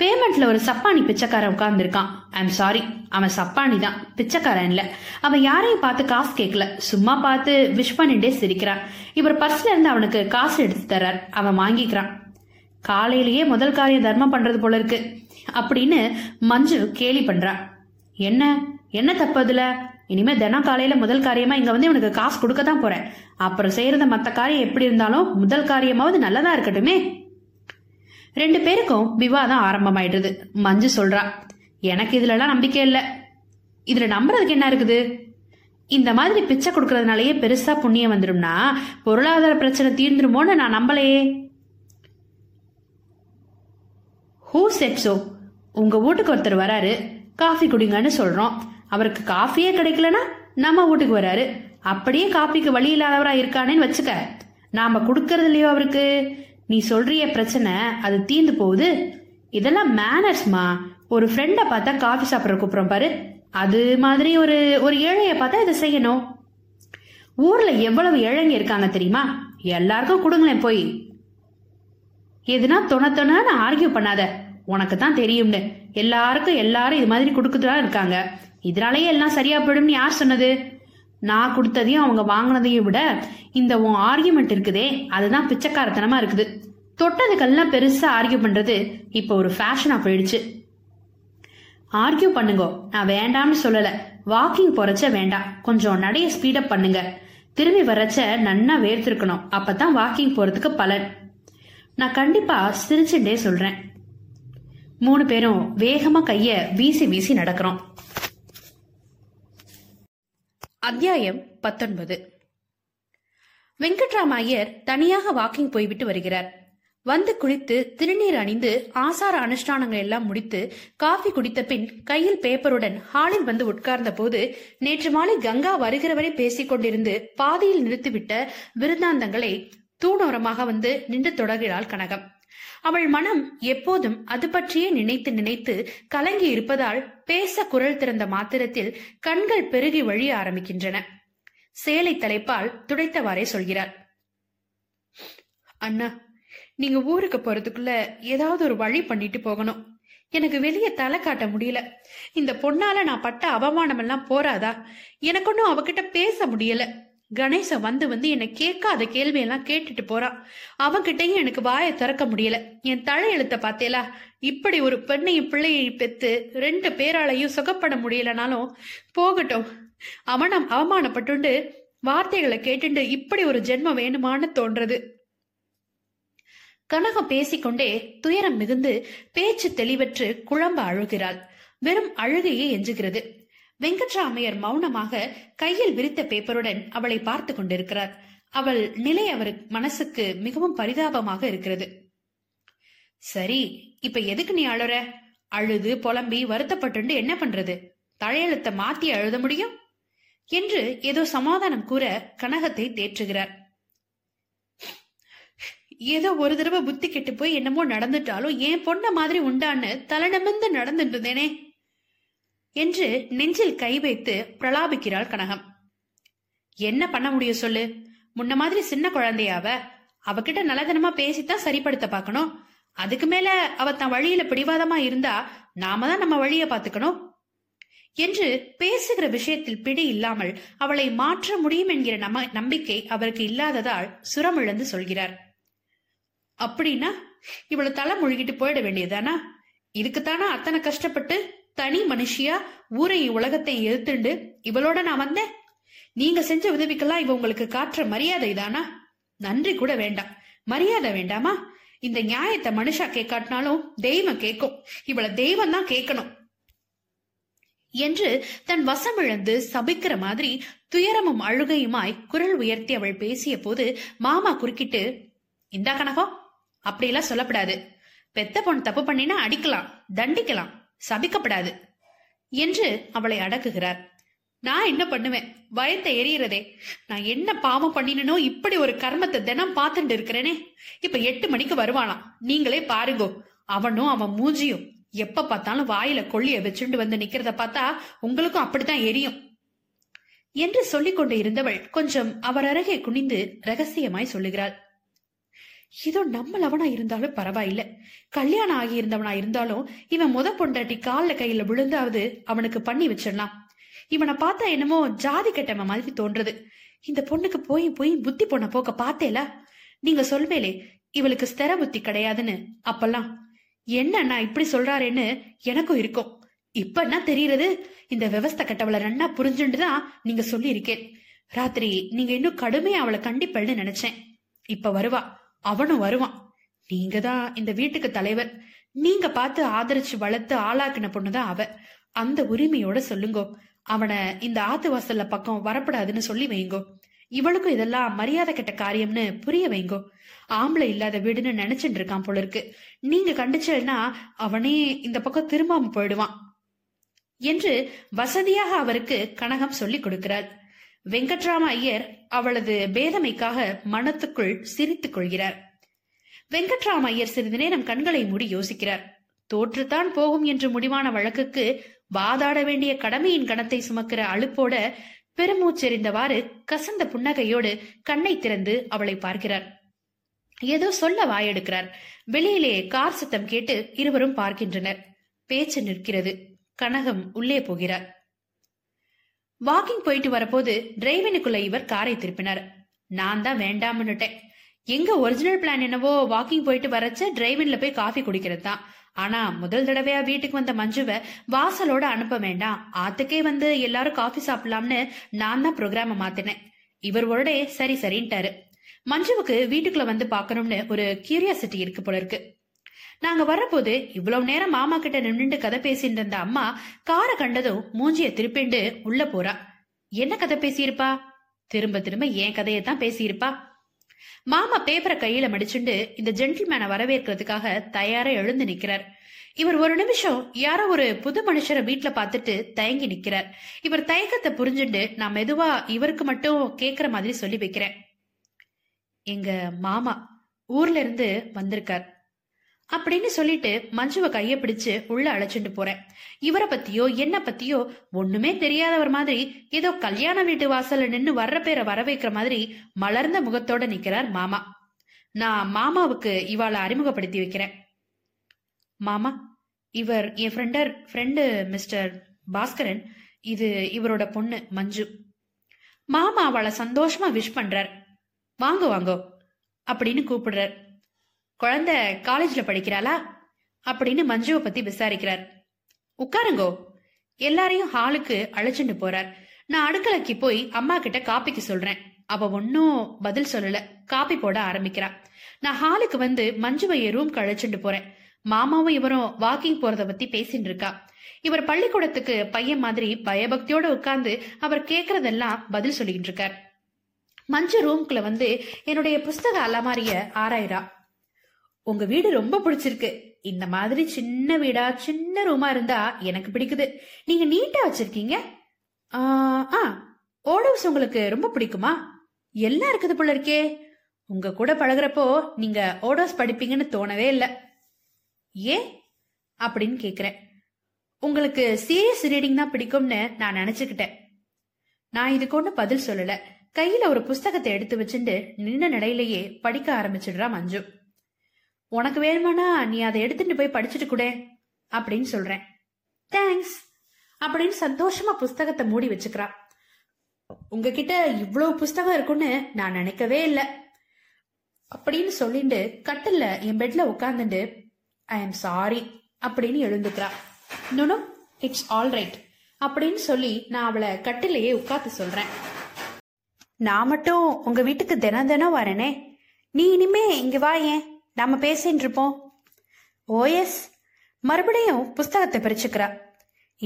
பேமெண்ட்ல ஒரு சப்பானி பிச்சைக்காரன் உட்கார்ந்துருக்கான். ஐம் சாரி, அவன் சப்பானி தான், பிச்சைக்காரன் இல்ல. அவன் யாரையும் பார்த்து காசு கேட்கல, சும்மா பார்த்து விஷ் பண்ணிட்டே சிரிக்கிறான். இவர் பர்ஸ்ல இருந்து அவனுக்கு காசு எடுத்து தர்றார். அவன் வாங்கிக்கிறான். காலையிலேயே முதல் காரியம் தர்மம் பண்றது போல இருக்கு. அப்படின்னு மஞ்சு கேலி பண்றா. என்ன என்ன தப்பு அதுல? இனிமே தினம் காலையில முதல் காரியமா இங்க வந்து இவனுக்கு காசு கொடுக்கத்தான் போறேன். அப்புறம் செய்யறத மத்த காரியம் எப்படி இருந்தாலும் முதல் காரியமாவது நல்லதா இருக்கட்டுமே. ரெண்டு பேருக்கும் விவாதம் ஆரம்பமாயிடுது. மஞ்சு சொல்றா, எனக்கு இதுல எல்லாம் நம்பிக்கை இல்ல. இதுல நம்புறதுக்கு என்ன இருக்குது? இந்த மாதிரி பிச்சை கொடுக்கறதுனாலயே பெருசா புண்ணியம் வந்துடும்னா பொருளாதார பிரச்சனை தீர்ந்துருமோன்னு நான் நம்பலையே. Who set so? உங்க வீட்டுக்கு ஒருத்தர் வராரு, காஃபி குடிங்கன்னு சொல்றோம். அவருக்கு காஃபியே கிடைக்கலன்னா நம்ம வீட்டுக்கு வராரு. அப்படியே காஃபிக்கு வழி இல்லாதவரா இருக்கானேன்னு வச்சுக்க, நாம கொடுக்கறது இல்லையோ அவருக்கு. நீ சொல்றிய பிரச்சனை அது தீர்ந்து போகுது. இதெல்லாம் மேனர்ஸ்மா. ஒரு ஃப்ரெண்டை பார்த்தா காஃபி சாப்பிட்ற கூப்பிடுறோம் பாரு, அது மாதிரி ஒரு ஏழையை பார்த்தா இதை செய்யணும். ஊர்ல எவ்வளவு ஏழைங்க இருக்காங்க தெரியுமா? எல்லாருக்கும் கொடுங்களேன் போய். எதுனா தொணத்தொன்னு ஆர்கியூ பண்ணாத. உனக்கு தான் தெரியும்னு எல்லாருக்கும் எல்லாரும் இது மாதிரி கொடுக்குறதா இருக்காங்க. இதனாலேயே எல்லாம் சரியா போயிடும்னு யார் சொன்னது? நான் கொடுத்ததையும் அவங்க வாங்கினதையும் விட இந்த உன் ஆர்கியூமெண்ட் இருக்குதே அதுதான் பிச்சைக்காரத்தனமா இருக்குது. தொட்டதுக்கெல்லாம் பெருசா ஆர்கியூ பண்றது இப்ப ஒரு ஃபேஷனா போயிடுச்சு. ஆர்கியூ பண்ணுங்க, நான் வேண்டாம்னு சொல்லல. வாக்கிங் போறச்ச வேண்டாம், கொஞ்சம் நடைய ஸ்பீடப் பண்ணுங்க. திரும்பி வரச்ச நன்னா வேர்த்திருக்கணும். அப்பதான் வாக்கிங் போறதுக்கு பலன். நான் கண்டிப்பா சிரிச்சுட்டே சொல்றேன். மூணு பேரும் வேகமா கைய வீசி வீசி நடக்கிறோம். அத்தியாயம் 19. வெங்கட்ராம ஐயர் தனியாக வாக்கிங் போய்விட்டு வருகிறார். வந்து குளித்து திருநீர் அணிந்து ஆசார அனுஷ்டானங்கள் எல்லாம் முடித்து காஃபி குடித்த பின் கையில் பேப்பருடன் ஹாலில் வந்து உட்கார்ந்த போது நேற்று மாலை கங்கா வருகிறவரை பேசிக் கொண்டிருந்து பாதியில் நிறுத்திவிட்ட விருந்தாந்தங்களை தூணோரமாக வந்து நின்று தொடர்கிறாள் கனகம். அவள் மனம் எப்போதும் அது பற்றியே நினைத்து நினைத்து கலங்கி இருப்பதால் பேச குரல் திறந்த மாத்திரத்தில் கண்கள் பெருகி வழிய ஆரம்பிக்கின்றன. சேலை தலைப்பால் துடைத்தவாறே சொல்கிறார், அண்ணா, நீங்க ஊருக்கு போறதுக்குள்ள ஏதாவது ஒரு வழி பண்ணிட்டு போகணும். எனக்கு வெளியே தலை காட்ட முடியல. இந்த பொண்ணால நான் பட்ட அவமானம் எல்லாம் போறாதா? எனக்கு ஒன்னும் அவகிட்ட பேச முடியல. கணேச வந்து வந்து என்னை கேட்காத கேள்வியெல்லாம் கேட்டுட்டு போறான். அவன்கிட்டையும் எனக்கு வாயை திறக்க முடியல. என் தலையெழுத்த பார்த்தேலா? இப்படி ஒரு பெண்ணையும் பிள்ளையையும் பெத்து ரெண்டு பேராலையும் சுகப்பட முடியலனாலும் போகட்டும், அவனம் அவமானப்பட்டுண்டு வார்த்தைகளை கேட்டுண்டு இப்படி ஒரு ஜென்மம் வேணுமான்னு தோன்றது. கனகம் பேசிக்கொண்டே துயரம் மிகுந்து பேச்சு தெளிவற்று குழம்ப அழுகிறாள். வெறும் அழுகையே எஞ்சுகிறது. வெங்கட்ராமையர் மௌனமாக கையில் விரித்த பேப்பருடன் அவளை பார்த்து கொண்டிருக்கிறார். அவள் நிலை அவர் மனசுக்கு மிகவும் பரிதாபமாக இருக்கிறது. சரி, இப்ப எதுக்கு நீ அழுற? அழுது புலம்பி வருத்தப்பட்டு என்ன பண்றது? தலையெழுத்த மாத்தி அழுத முடியும் என்று ஏதோ சமாதானம் கூற கனகத்தை தேற்றுகிறார். ஏதோ ஒரு தடவை புத்தி கெட்டு போய் என்னமோ நடந்துட்டாலும் ஏன் பொண்ண மாதிரி உண்டான்னு தலைநமிந்து நடந்துட்டு இருந்தேனே என்று நெஞ்சில் கை வைத்து பிரலாபிக்கிறாள் கனகம். என்ன பண்ண முடியும் சொல்லு? முன்ன மாதிரி சின்ன குழந்தையாவ. அவகிட்ட நல்லதனமா பேசித்தான் சரிப்படுத்த பாக்கணும். அதுக்கு மேல அவ தான் வழியில பிடிவாதமா இருந்தா நாம தான் நம்ம வழிய பாத்துக்கணும் என்று பேசுகிற விஷயத்தில் பிடி இல்லாமல் அவளை மாற்ற முடியும் என்கிற நம்பிக்கை அவருக்கு இல்லாததால் சுரமிழந்து சொல்கிறார். அப்படின்னா இவளை தலை முழுகிட்டு போயிட வேண்டியதானா? இதுக்குத்தானா அத்தனை கஷ்டப்பட்டு தனி மனுஷியா ஊரை உலகத்தை எழுத்துண்டு இவளோட நான் வந்தேன்? நீங்க செஞ்ச உதவிக்கெல்லாம் இவ உங்களுக்கு காட்டுற மரியாதை தானா? நன்றி கூட வேண்டாம், மரியாதை வேண்டாமா? இந்த நியாயத்தை மனுஷா கேட்காட்டினாலும் தெய்வம் கேட்கும். இவளை தெய்வம் தான் கேட்கணும் என்று தன் வசமிழந்து சபிக்கிற மாதிரி துயரமும் அழுகையுமாய் குரல் உயர்த்தி அவள் பேசிய போது மாமா குறுக்கிட்டு, இந்தா கனகம், அப்படியெல்லாம் சொல்லப்படாது. பெத்த பொண்ணு தப்பு பண்ணினா அடிக்கலாம், தண்டிக்கலாம், சபிக்கப்படாது என்று அவளை அடக்குகிறார். நான் என்ன பண்ணுவேன்? வயத்தை எரியறதே. நான் என்ன பாவம் பண்ணினோ இப்படி ஒரு கர்மத்தை தினம் பார்த்துட்டு இருக்கிறேனே. இப்ப 8 மணிக்கு வருவானாம், நீங்களே பாருங்கோ. அவனும் அவன் மூஞ்சியும் எப்ப பார்த்தாலும் வாயில கொள்ளிய வச்சுண்டு வந்து நிக்கிறத பார்த்தா உங்களுக்கும் அப்படித்தான் எரியும் என்று சொல்லிக்கொண்டு இருந்தவள் கொஞ்சம் அவர் அருகே குனிந்து ரகசியமாய் சொல்லுகிறாள். இதோ நம்மளவனா இருந்தாலும் பரவாயில்ல, கல்யாணம் ஆகி இருந்தவனா இருந்தாலும் இவன் முத பொண்டாட்டி காலில் கையில விழுந்தாவது அவனுக்கு பண்ணி வச்சிடலாம். இவனை பார்த்தா என்னமோ ஜாதி கெட்டவன் மாதிரி தோன்றது. இந்த பொண்ணுக்கு போய் போய் புத்தி பொண்ண போக்க பார்த்தேல. நீங்க சொல்வேலே இவளுக்கு ஸ்திர புத்தி கிடையாதுன்னு. அப்பெல்லாம் என்ன அண்ணா இப்படி சொல்றாருன்னு எனக்கும் இருக்கும். இப்ப என்ன தெரியுறது, இந்த விவஸ்த கட்டவளை நன்னா புரிஞ்சுட்டுதான் நீங்க சொல்லி இருக்கேன். ராத்திரி நீங்க இன்னும் கடுமையா அவளை கண்டிப்பேன்னு நினைச்சேன். இப்ப வருவா, அவனும் வருவான். நீங்க தான் இந்த வீட்டுக்கு தலைவர், நீங்க பார்த்து ஆதரிச்சு வளர்த்து ஆளாக்குன பொண்ணுதான் அவ. அந்த உரிமையோட சொல்லுங்கோ, அவனை இந்த ஆத்து வாசல்ல பக்கம் வரப்படாதுன்னு சொல்லி வைங்கோ. இவளுக்கும் இதெல்லாம் மரியாதை கெட்ட காரியம்னு புரிய வைங்கோ. ஆம்பளை இல்லாத வீடுன்னு நினைச்சுட்டு இருக்கான் போல இருக்கு. நீங்க கண்டிச்சேன்னா அவனே இந்த பக்கம் திரும்பாம போயிடுவான் என்று வசதியாக அவருக்கு கனகம் சொல்லி கொடுக்கிறாள். வெங்கட்ராம ஐயர் அவளது பேதமைக்காக மனத்துக்குள் சிரித்துக் கொள்கிறார். வெங்கட்ராம ஐயர் சிறிது நேரம் கண்களை மூடி யோசிக்கிறார். தோற்றுத்தான் போகும் என்று முடிவான வழக்குக்கு வாதாட வேண்டிய கடமையின் கணத்தை சுமக்கிற அலுப்போட பெருமூச்செறிந்தவாறு கசந்த புன்னகையோடு கண்ணை திறந்து அவளை பார்க்கிறார். ஏதோ சொல்ல வாயெடுக்கிறார். வெளியிலே கார் சத்தம் கேட்டு இருவரும் பார்க்கின்றனர். பேச்சு நிற்கிறது. கனகம் உள்ளே போகிறார். வாக்கிங் போயிட்டு வரப்போது டிரைவனுக்குள்ள இவர் காரை திருப்பினார். நான் தான் வேண்டாம்னுட்டேன். எங்க ஒரிஜினல் பிளான் என்னவோ வாக்கிங் போயிட்டு வரச்ச டிரைவன்ல போய் காஃபி குடிக்கிறது தான். ஆனா முதல் தடவையா வீட்டுக்கு வந்த மஞ்சுவை வாசலோட அனுப்ப வேண்டாம், ஆத்துக்கே வந்து எல்லாரும் காஃபி சாப்பிடலாம்னு நான் தான் ப்ரோக்ராம மாத்தினேன். இவர் ஒருடே சரி சரின்ட்டாரு. மஞ்சுவுக்கு வீட்டுக்குள்ள வந்து பாக்கணும்னு ஒரு கியூரியாசிட்டி இருக்கு போல இருக்கு. நாங்க வரப்போது இவ்வளவு நேரம் மாமா கிட்ட நின்றுட்டு கதை பேசிட்டு இருந்த அம்மா காரை கண்டதும் மூஞ்சிய திருப்பிண்டு உள்ள போறா. என்ன கதை பேசியிருப்பா? திரும்ப திரும்ப என் கதையத்தான் பேசியிருப்பா. மாமா பேப்பரை கையில மடிச்சுண்டு இந்த ஜென்டில்மேனை வரவேற்கிறதுக்காக தயாரா எழுந்து நிக்கிறார். இவர் ஒரு நிமிஷம் யாரோ ஒரு புது மனுஷரை வீட்டுல பாத்துட்டு தயங்கி நிக்கிறார். இவர் தயக்கத்தை புரிஞ்சுண்டு நான் மெதுவா இவருக்கு மட்டும் கேக்குற மாதிரி சொல்லி வைக்கிறேன். எங்க மாமா ஊர்ல இருந்து வந்திருக்கார் அப்படின்னு சொல்லிட்டு மஞ்சுவ கைய பிடிச்சு உள்ள அழைச்சிட்டு போறேன். இவரை பத்தியோ என்ன பத்தியோ ஒண்ணுமே தெரியாதவர் மாதிரி ஏதோ கல்யாண வீட்டு வாசல்ல நின்னு வர்ற பேரை வர வைக்கிற மாதிரி மலர்ந்த முகத்தோட நிக்கிறார் மாமா. நான் மாமாவுக்கு இவாளை அறிமுகப்படுத்தி வைக்கிறேன். மாமா, இவர் என் ஃப்ரெண்டு மிஸ்டர் பாஸ்கரன், இது இவரோட பொண்ணு மஞ்சு. மாமா அவளை சந்தோஷமா விஷ் பண்றார். வாங்கோ வாங்கோ அப்படின்னு கூப்பிடுறார். குழந்த காலேஜ்ல படிக்கிறாளா அப்படின்னு மஞ்சுவை பத்தி விசாரிக்கிறார். உட்காருங்கோ. எல்லாரையும் ஹாலுக்கு அழைச்சிட்டு போறார். நான் அடுக்கலைக்கு போய் அம்மா கிட்ட காப்பிக்கு சொல்றேன். அவ ஒன்னும் பதில் சொல்லல, காப்பி போட ஆரம்பிக்கிறா. நான் ஹாலுக்கு வந்து மஞ்சுவைய ரூம்க்கு அழைச்சிட்டு போறேன். மாமாவும் இவரும் வாக்கிங் போறத பத்தி பேசிட்டு இருக்கா. இவர் பள்ளிக்கூடத்துக்கு பையன் மாதிரி பயபக்தியோட உட்கார்ந்து அவர் கேக்குறதெல்லாம் பதில் சொல்லிட்டு இருக்கார். மஞ்சு ரூம்குள்ள வந்து என்னுடைய புஸ்தக அலமாரிய ஆராயிரா. உங்க வீடு ரொம்ப பிடிச்சிருக்கு. இந்த மாதிரி சின்ன வீடா சின்ன ரூமா இருந்தா எனக்கு பிடிக்குது. நீங்க நீட்டா வச்சிருக்கீங்க. ஓடவுஸ் உங்களுக்கு ரொம்ப பிடிக்குமா? எல்லாம் இருக்குது போல இருக்கே. உங்க கூட பழகுறப்போ நீங்க ஓடவுஸ் படிப்பீங்கன்னு தோணவே இல்லை. ஏ அப்படின்னு கேக்குறேன். உங்களுக்கு சீரியஸ் ரீடிங் தான் பிடிக்கும்னு நான் நினைச்சுக்கிட்டேன். நான் இதுக்கு ஒண்ணு பதில் சொல்லல. கையில ஒரு புஸ்தகத்தை எடுத்து வச்சுட்டு நின்ன நிலையிலேயே படிக்க ஆரம்பிச்சிடுறா மஞ்சு. உனக்கு வேணுமானா நீ அதை எடுத்துட்டு போய் படிச்சுட்டு கூட அப்படின்னு சொல்றேன். தேங்க்ஸ் அப்படின்னு சந்தோஷமா புஸ்தகத்தை மூடி வச்சுக்கிறா. உங்ககிட்ட இவ்வளவு புஸ்தகம் இருக்குன்னு நான் நினைக்கவே இல்லை அப்படின்னு சொல்லிட்டு கட்டில என் பெட்ல உட்காந்துட்டு ஐ எம் சாரி அப்படின்னு எழுந்துக்கிறா. நோ இட்ஸ் ஆல் ரைட் அப்படின்னு சொல்லி நான் அவளை கட்டிலேயே உட்காந்து சொல்றேன். நான் மட்டும் உங்க வீட்டுக்கு தினம் வரேனே, நீ இனிமே இங்க வா, ஏன் நாம பேசிட்டு இருப்போம். ஓஎஸ் மறுபடியும் புஸ்தகத்தை பிரிச்சுக்கிறா.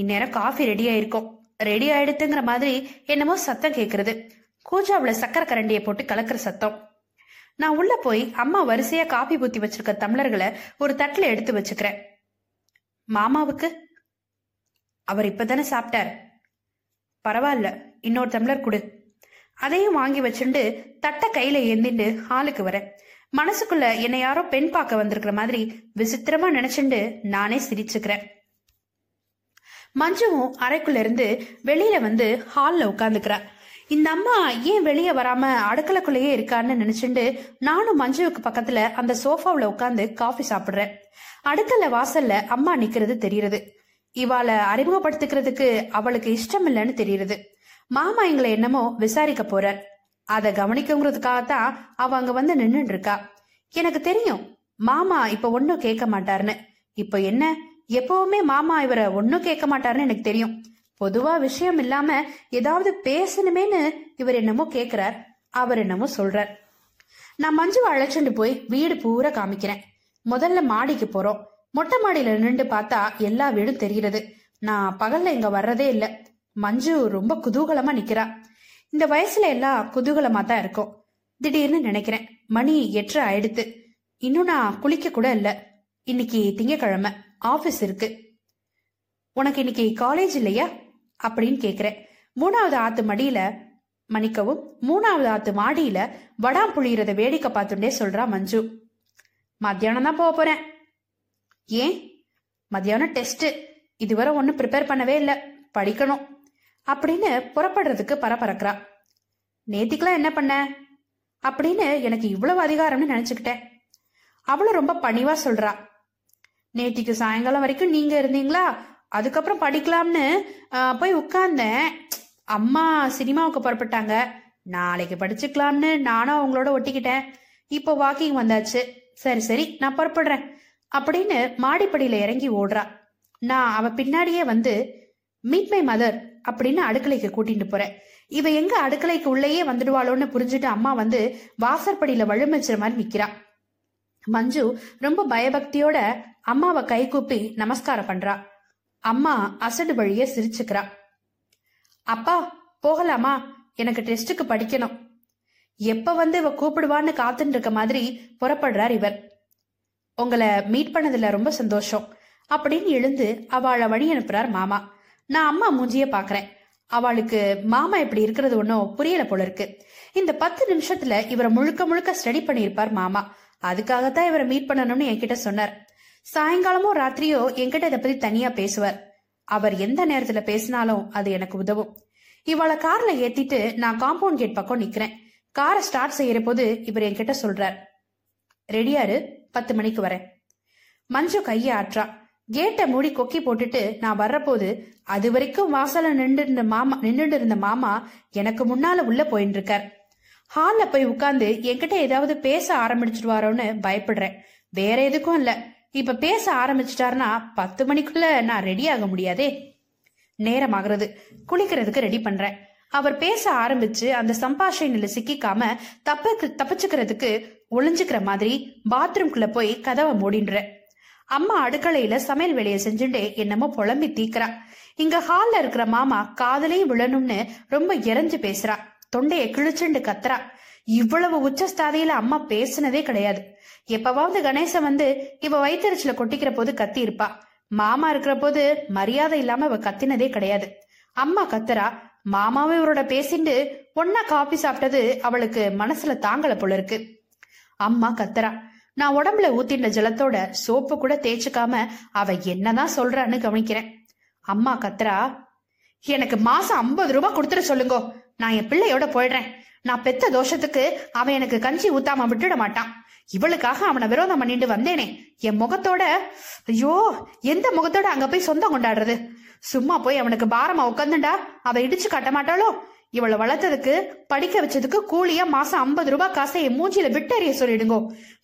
இந்நேரம் காஃபி ரெடி ஆயிருக்கும். ரெடி ஆயிடுத்துங்கிற மாதிரி என்னமோ சத்தம் கேட்கறது. கூஜாவில சக்கரை கரண்டியை போட்டு கலக்கிற சத்தம். நான் உள்ள போய் அம்மா வரிசையா காஃபி ஊத்தி வச்சிருக்க டம்ளர்களை ஒரு தட்டுல எடுத்து வச்சுக்கிறேன். மாமாவுக்கு அவர் இப்பதானே சாப்பிட்டார். பரவாயில்ல, இன்னொரு டம்ளர் கொடு. அதையும் வாங்கி வச்சுண்டு தட்டை கையில ஏந்திண்டு ஹாலுக்கு வரேன். மனசுக்குள்ள என்னை யாரோ பெண் பார்க்க வந்திருக்கிற மாதிரி விசித்திரமா நினைச்சுண்டு நானே சிரிச்சுக்கிறேன். மஞ்சுவும் அறைக்குள்ள இருந்து வெளியில வந்து ஹால்ல உட்காந்துக்கிறா. இந்த அம்மா ஏன் வெளியே வராம அடுக்கலைக்குள்ளேயே இருக்கான்னு நினைச்சுண்டு நானும் மஞ்சுவுக்கு பக்கத்துல அந்த சோஃபாவில உட்காந்து காஃபி சாப்பிடுறேன். அடுக்கலை வாசல்ல அம்மா நிக்கிறது தெரியுது. இவாளை அறிமுகப்படுத்திக்கிறதுக்கு அவளுக்கு இஷ்டம் இல்லைன்னு தெரியுது. மாமா எங்களை என்னமோ விசாரிக்க போறார். அதை கவனிக்குங்கிறதுக்காகத்தான் அவ அங்க வந்து நின்றுட்டு இருக்கா. எனக்கு தெரியும் மாமா இப்ப ஒன்னும் கேட்க மாட்டாருன்னு. இப்ப என்ன, எப்பவுமே மாமா இவரை ஒன்னும் கேட்க மாட்டாருன்னு எனக்கு தெரியும். பொதுவா விஷயம் இல்லாம ஏதாவது பேசணுமேனு இவர் என்னமோ கேக்குறார், அவர் என்னமோ சொல்றார். நான் மஞ்சுவை அழைச்சிட்டு போய் வீடு பூரா காமிக்கிறேன். முதல்ல மாடிக்கு போறோம். மொட்டை மாடியில நின்று பார்த்தா எல்லா வீடும் தெரிகிறது. நான் பகல்ல இங்க வர்றதே இல்ல. மஞ்சு ரொம்ப குதூகலமா நிக்கிறா. இந்த வயசுல எல்லாம் குதூகலமா தான் இருக்கும். திடீர்னு நினைக்கிறேன், மணி 8 ஆயிடுத்து, இன்னும் நான் குளிக்க கூட இல்ல. இன்னைக்கு திங்கக்கிழமை, ஆபீஸ் இருக்கு. உனக்கு இன்னைக்கு காலேஜ் இல்லையா அப்படின்னு கேக்குறேன். 3ஆவது ஆத்து மாடியில வடாம் புளியறத வேடிக்கை பார்த்துட்டே சொல்றா மஞ்சு. மத்தியானம் தான் போக போறேன். ஏன்? மத்தியானம் டெஸ்ட், இதுவரை ஒன்னும் ப்ரிப்பேர் பண்ணவே இல்லை, படிக்கணும் அப்படின்னு புறப்படுறதுக்கு பரபரக்கிறா. நேத்திக்கெல்லாம் என்ன பண்ண அப்படின்னு எனக்கு இவ்வளவு அதிகாரம்னு நினைச்சுக்கிட்டேன். அவளும் ரொம்ப பணிவா சொல்றா, நேத்திக்கு சாயங்காலம் வரைக்கும் நீங்க இருந்தீங்களா, அதுக்கப்புறம் படிக்கலாம்னு போய் உட்கார்ந்தேன். அம்மா சினிமாவுக்கு புறப்பட்டாங்க, நாளைக்கு படிச்சுக்கலாம்னு நானும் அவங்களோட ஒட்டிக்கிட்டேன். இப்போ வாக்கிங் வந்தாச்சு. சரி சரி நான் புறப்படுறேன் அப்படின்னு மாடிப்படியில இறங்கி ஓடுறா. நான் அவ பின்னாடியே வந்து மீட் மை மதர் அப்படின்னு அடுக்கலைக்கு கூட்டிட்டு போறேன். இவ எங்க அடுக்கலைக்கு உள்ளேயே வந்துடுவாளோன்னு புரிஞ்சுட்டு அம்மா வந்து வாசற்படியில வழுமைச்சுற மாதிரி நிக்கிறா. மஞ்சு ரொம்ப பயபக்தியோட அம்மாவை கை கூப்பி நமஸ்காரம் பண்றா. அம்மா அசடு வழிய சிரிச்சுக்கிறா. அப்பா போகலாமா, எனக்கு டெஸ்டுக்கு படிக்கணும். எப்ப வந்து இவ கூப்பிடுவான்னு காத்துட்டு இருக்க மாதிரி புறப்படுறார் இவர். உங்களை மீட் பண்ணதுல ரொம்ப சந்தோஷம் அப்படின்னு எழுந்து அவளை வழி அனுப்புறார் மாமா. நான் அம்மா மூஞ்சிய பாக்குறேன். அவளுக்கு மாமா இப்படி இருக்கிறது ஒன்னும் புரியல போல இருக்கு. இந்த 10 நிமிஷத்துல இவரை முழுக்க முழுக்க ஸ்டடி பண்ணியிருப்பார் மாமா. அதுக்காகத்தான் இவரை மீட் பண்ணணும்னு என்கிட்ட சொன்னார். சாயங்காலமோ ராத்திரியோ என்கிட்ட இதை பத்தி தனியா பேசுவார். அவர் எந்த நேரத்துல பேசினாலும் அது எனக்கு உதவும். இவளை கார்ல ஏத்திட்டு நான் காம்பவுண்ட் கேட் பக்கம் நிக்கிறேன். காரை ஸ்டார்ட் செய்யற போது இவர் என்கிட்ட சொல்றார், ரெடியாரு, 10 மணிக்கு வரேன். மஞ்சு கைய ஆற்றா. கேட்டை மூடி கொக்கி போட்டுட்டு நான் வர்றபோது அது வரைக்கும் வாசல நின்றுட்டு இருந்த மாமா எனக்கு முன்னால உள்ள போயிட்டு இருக்கார். ஹால்ல போய் உட்கார்ந்து என்கிட்ட ஏதாவது பேச ஆரம்பிச்சிடுவாரோன்னு பயப்படுறேன். வேற எதுக்கும் இல்ல, இப்ப பேச ஆரம்பிச்சிட்டாருன்னா 10 மணிக்குள்ள நான் ரெடி ஆக முடியாதே. நேரம் ஆகுறது, குளிக்கிறதுக்கு ரெடி பண்றேன். அவர் பேச ஆரம்பிச்சு அந்த சம்பாஷணையில சிக்காம தப்பிச்சுக்கிறதுக்கு ஒளிஞ்சுக்கிற மாதிரி பாத்ரூம்குள்ள போய் கதவை மூடின்ற. அம்மா அடுக்களையில சமையல் வேலையை செஞ்சுட்டே என்னமோ புலம்பி தீக்குறா. இங்க ஹால்ல இருக்கிற மாமா காதலையும் விழணும்னு ரொம்ப இறஞ்சு பேசுறா. தொண்டையை கிழிச்சுண்டு கத்துறா. இவ்வளவு உச்சஸ்தாதையில அம்மா பேசுனதே கிடையாது. எப்பவாவது கணேசன் வந்து இவ வயிற்றுல கொட்டிக்கிற போது கத்தி இருப்பா. மாமா இருக்கிற போது மரியாதை இல்லாம இவ கத்தினதே கிடையாது. அம்மா கத்துறா. மாமாவும் இவரோட பேசிண்டு ஒன்னா காபி சாப்பிட்டது அவளுக்கு மனசுல தாங்கல போல இருக்கு. அம்மா கத்துறா. நான் உடம்புல ஊத்தின ஜலத்தோட சோப்பு கூட தேய்ச்சிக்காம அவ என்னதான் சொல்றான்னு கவனிக்கிறேன். அம்மா கத்துறா, எனக்கு மாசம் 50 ரூபாய் கொடுத்துட சொல்லுங்கோ, நான் என் பிள்ளையோட போயிடுறேன். நான் பெத்த தோஷத்துக்கு அவன் எனக்கு கஞ்சி ஊத்தாம விட்டுட மாட்டான். இவளுக்காக அவனை விரோதம் பண்ணிட்டு வந்தேனே, என் முகத்தோட, ஐயோ எந்த முகத்தோட அங்க போய் சொந்தம் கொண்டாடுறது? சும்மா போய் அவனுக்கு பாரமா உட்காந்துண்டா அவ இடிச்சு காட்ட மாட்டாளோ? இவளை வளர்த்ததுக்கு படிக்க வச்சதுக்கு கூலியா மாசம் 50 ரூபாய் காசை என் மூஞ்சில விட்டறிய சொல்லிடுங்கோ.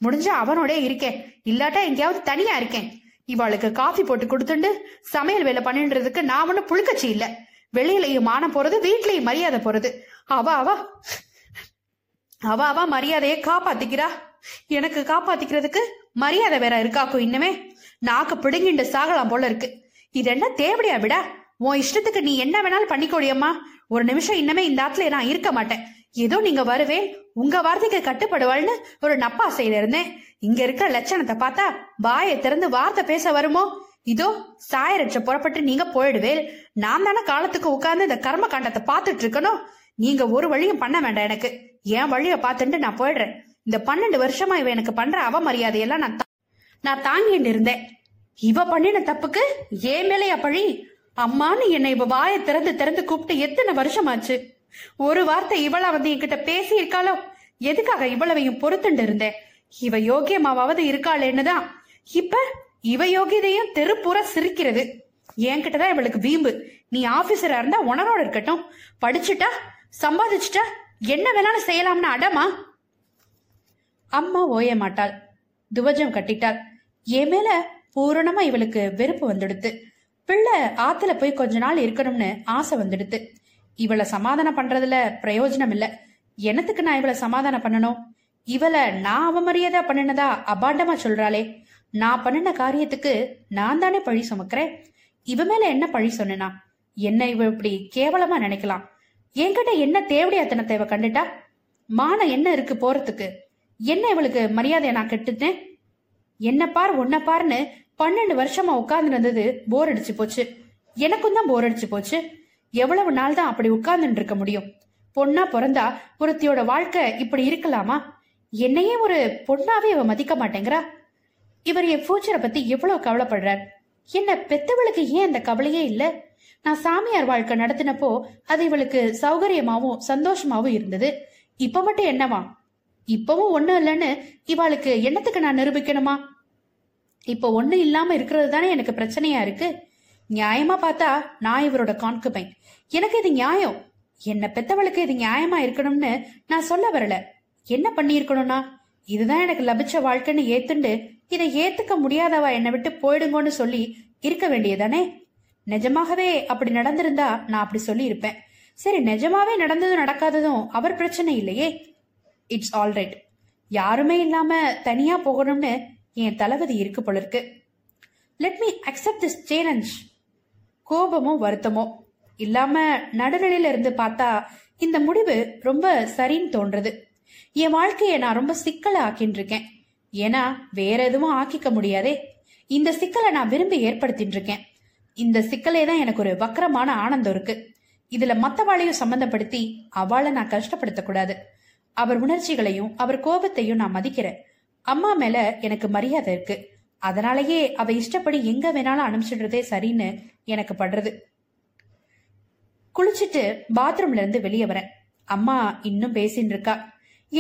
முடிஞ்சா அவனோட இருக்கேன், இல்லாட்டா எங்கேயாவது தனியா இருக்கேன். இவளுக்கு காஃபி போட்டு கொடுத்துண்டு சமையல் வேலை பண்ணின்றதுக்கு நான் ஒன்னும் புழுக்கச்சி இல்ல. வெளியிலையும் மானம் போறது, வீட்லயும் மரியாதை போறது. அவ மரியாதையை காப்பாத்திக்கிறா. எனக்கு காப்பாத்திக்கிறதுக்கு மரியாதை வேற இருக்காக்கும். இன்னுமே நாக்கு பிடுங்கிண்டு சாகலாம் போல இருக்கு. இது என்ன தேவடையா? விடா, உன் இஷ்டத்துக்கு நீ என்ன வேணாலும் பண்ணிக்கோடியம்மா. ஒரு நிமிஷம் இன்னமே இந்த ஆத்துல நான் இருக்க மாட்டேன். ஏதோ நீங்க வருவேன், உங்க வார்த்தைக்கு கட்டுப்படுவாள்னு ஒரு நப்பாசையில இருந்தேன். இங்க இருக்கிற லட்சணத்தை பார்த்தா வாயை திறந்து வார்த்தை பேச வருமோ? இதோ சாயரட்ச புறப்பட்டு நீங்க போயிடுவேன். நான் தானே காலத்துக்கு உட்கார்ந்து இந்த கர்ம காண்டத்தை பாத்துட்டு இருக்கணும். நீங்க ஒரு வழியும் பண்ண வேண்டாம், எனக்கு என் வழிய பாத்துட்டு நான் போயிடுறேன். இந்த 12 வருஷமா இவ எனக்கு பண்ற அவ மரியாதையெல்லாம் நான் தாங்கிட்டு இருந்தேன். இவ பண்ணின தப்புக்கு ஏன் மேலையா பழி? அம்மானு என்னை இவ வாயை திறந்து கூப்பிட்டு எத்தனை வருஷமாச்சு. ஒரு வார்த்தை இவளா வந்து என்கிட்ட பேசி இருக்காளோ? எதுக்காக இவ்வளவையும் பொறுத்துண்டு இருந்தேன்? இவ யோகியமாவது இருக்காளேன்னுதான். இப்ப இவ யோகியதையும் தெருப்புற சிரிக்கிறது. என்கிட்டதான் இவளுக்கு வீம்பு. நீ ஆபீசரா இருந்தா உணரோட இருக்கட்டும், படிச்சுட்டா சம்பாதிச்சுட்டா என்ன வேணாலும் செய்யலாம்னு அடமா. அம்மா ஓய மாட்டாள், துவஜம் கட்டிட்டாள். என் மேல பூரணமா இவளுக்கு வெறுப்பு வந்துடுத்து. பிள்ளை ஆத்துல போய் கொஞ்ச நாள் இருக்கணும்னு ஆசை வந்துடுத்து. இவளை சமாதானம் பண்றதுல பிரயோஜனம் இல்ல. என்னத்துக்கு நான் இவளை சமாதானம் பண்ணணும்? இவளை நான் அவமரியாதை பண்ணினதா அபாண்டமா சொல்றாளே. நான் பண்ணின காரியத்துக்கு நான் தானே பழி சுமக்கிறேன். இவ மேல என்ன பழி சொன்னா? என்ன இவ இப்படி கேவலமா நினைக்கலாம்? என்கிட்ட என்ன தேவடையாத்தனத்தை இவ கண்டுட்டா? மானம் என்ன இருக்கு போறதுக்கு? என்ன இவளுக்கு மரியாதையை நான் கெட்டுட்டேன்? என்ன பார் ஒன்ன பார்னு 12 வருஷமா உட்கார்ந்து இருந்தது போர் அடிச்சு போச்சு. எனக்கும் தான் போர் அடிச்சு போச்சு. எவ்வளவு நாள் தான் அப்படி உட்கார்ந்துட்டு இருக்க முடியும்? பொண்ணா பிறந்தா ஒருத்தியோட வாழ்க்கை இப்படி இருக்கலாமா? என்னையே ஒரு பொண்ணாவே இவ மதிக்க மாட்டேங்கிறா. இவர் என் ஃபியூச்சரை பத்தி எவ்வளவு கவலைப்படுறார். என்ன பெத்தவளுக்கு ஏன் அந்த கவலையே இல்ல? நான் சாமியார் வாழ்க்கை நடத்தினப்போ அது இவளுக்கு சௌகரியமாவும் சந்தோஷமாவும் இருந்தது. இப்ப மட்டும் என்னவா? இப்பவும் ஒண்ணும் இல்லைன்னு இவளுக்கு என்னத்துக்கு நான் நிரூபிக்கணுமா? இப்ப ஒண்ணு இல்லாம இருக்கிறது தானே எனக்கு பிரச்சனையா இருக்கு. நியாயமா பார்த்தா நான் இவரோட கான்குபைன். எனக்கு இது நியாயம். என்ன பெத்தவளுக்கு இது நியாயமா இருக்கணும்னு நான் சொல்ல வரல. என்ன பண்ணிருக்கணும்னா இதுதான் எனக்கு லபிச்ச வாழ்க்கைன்னு ஏத்துண்டு இதை ஏத்துக்க முடியாதவா என்னை விட்டு போயிடுங்கன்னு சொல்லி இருக்க வேண்டியதானே? நிஜமாகவே அப்படி நடந்திருந்தா நான் அப்படி சொல்லி இருப்பேன். சரி, நிஜமாவே நடந்ததும் நடக்காததும் அவர் பிரச்சனை இல்லையே. It's all right. யாருமே இல்லாம தனியா போகணும்னு என் தளபதி இருக்கு போல இருக்கு. Let me accept this challenge. கோபமோ வருத்தமோ இல்லாம நடுநிலையில இருந்து பார்த்தா இந்த முடிவு ரொம்ப சரின்னு தோன்றது. என் வாழ்க்கைய நான் ரொம்ப சிக்கலை ஆக்கின்னு இருக்கேன். ஏன்னா வேற எதுவும் ஆக்கிக்க முடியாதே. இந்த சிக்கலை நான் விரும்பி ஏற்படுத்திட்டு இருக்கேன். இந்த சிக்கலே தான் எனக்கு ஒரு வக்கரமான ஆனந்தம் இருக்கு. இதுல மத்தவாளையும் சம்பந்தப்படுத்தி அவளை நான் கஷ்டப்படுத்தக்கூடாது. அவர் உணர்ச்சிகளையும் அவர் கோபத்தையும் நான் மதிக்கிறேன். அம்மா மேல எனக்கு மரியாதை இருக்கு. அதனாலயே அவ இஷ்டப்படி எங்க வேணாலும் அனுப்பிச்சுடுறதே சரின்னு எனக்கு படுறது. குளிச்சுட்டு பாத்ரூம்ல இருந்து வெளியே வரேன். அம்மா இன்னும் பேசின்னு இருக்கா.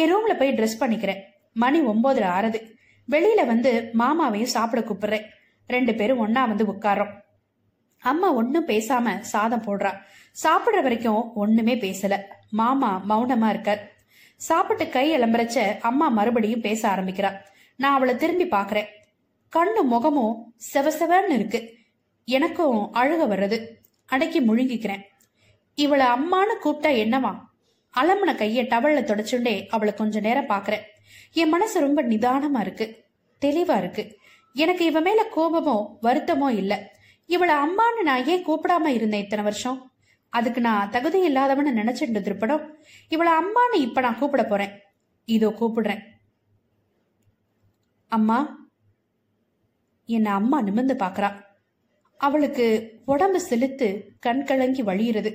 என் ரூம்ல போய் ட்ரெஸ் பண்ணிக்கிறேன். மணி 9:06. வெளியில வந்து மாமாவையும் சாப்பிட கூப்பிடுறேன். 2 பேரும் ஒன்னா வந்து உட்காரோம். அம்மா ஒன்னும் பேசாம சாதம் போடுறா. சாப்பிடுற வரைக்கும் ஒண்ணுமே பேசல. மாமா மௌனமா இருக்கார். சாப்பிட்டு கை எலம்பரச்ச அம்மா மறுபடியும் பேச ஆரம்பிக்கிறா. நான் அவளை திரும்பி பாக்குறேன். கண்ணு முகமும் செவசெவன்னு இருக்கு. எனக்கும் அழுக வர்றது. அடக்கி முழுங்கிக்கிறேன். இவளை அம்மானு கூப்பிட்டா என்னவா? அலம்புன கைய டவல்ல தொடச்சுண்டே அவளை கொஞ்ச நேரம் பாக்குறேன். என் மனசு ரொம்ப நிதானமா இருக்கு, தெளிவா இருக்கு. எனக்கு இவ மேல கோபமோ வருத்தமோ இல்ல. இவளை அம்மானு நான் ஏன் கூப்பிடாம இருந்தேன் இத்தனை வருஷம்? அதுக்கு நான் தகுதி இல்லாதவன்னு நினைச்சிட்டு திருப்படும். இவளை அம்மானு இப்ப நான் கூப்பிட போறேன். இதோ கூப்பிடுறேன். அம்மா. என்ன அம்மா நிமிர்ந்து பாக்குறா. அவளுக்கு உடம்பு செலுத்து கண் கலங்கி வழியிறது.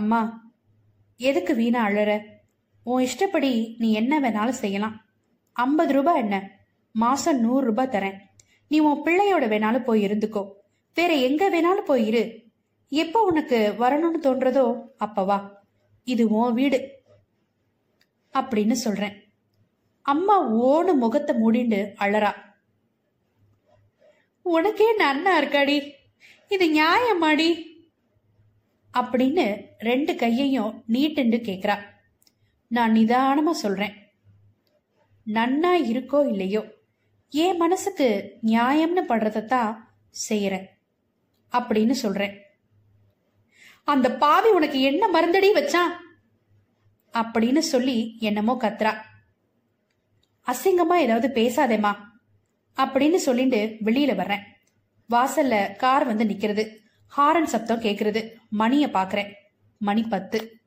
அம்மா, எதுக்கு வீணா அழற? உன் இஷ்டப்படி நீ என்ன வேணாலும் செய்யலாம். 50 ரூபாய் என்ன, மாசம் 100 ரூபாய் தரேன். நீ உன் பிள்ளையோட வேணாலும் போய் இருந்துக்கோ. வேற எங்க வேணாலும் போய் இரு. எப்போ உனக்கு வரணும்னு தோன்றதோ அப்பவா. இது உன் வீடு அப்படின்னு சொல்றேன். அம்மா ஓடு முகத்தை மூடிண்டு அழறா. உனக்கே நன்னா இருக்காடி, இது நியாயமாடி அப்படின்னு 2 கையையும் நீட்டுண்டு கேக்குறா. நான் நிதானமா சொல்றேன். நன்னா இருக்கோ இல்லையோ, என் மனசுக்கு நியாயம்னு படுறதான் செய்யறேன் அப்படின்னு சொல்றேன். அந்த பாவி உனக்கு என்ன மருந்தடி வச்சான் அப்படின்னு சொல்லி என்னமோ கத்துறா. அசிங்கமா ஏதாவது பேசாதேமா அப்படின்னு சொல்லிட்டு வெளியில வர்றேன். வாசல்ல கார் வந்து நிக்கிறது. ஹாரன் சப்தம் கேக்குறது. மணிய பாக்குறேன். மணி 10.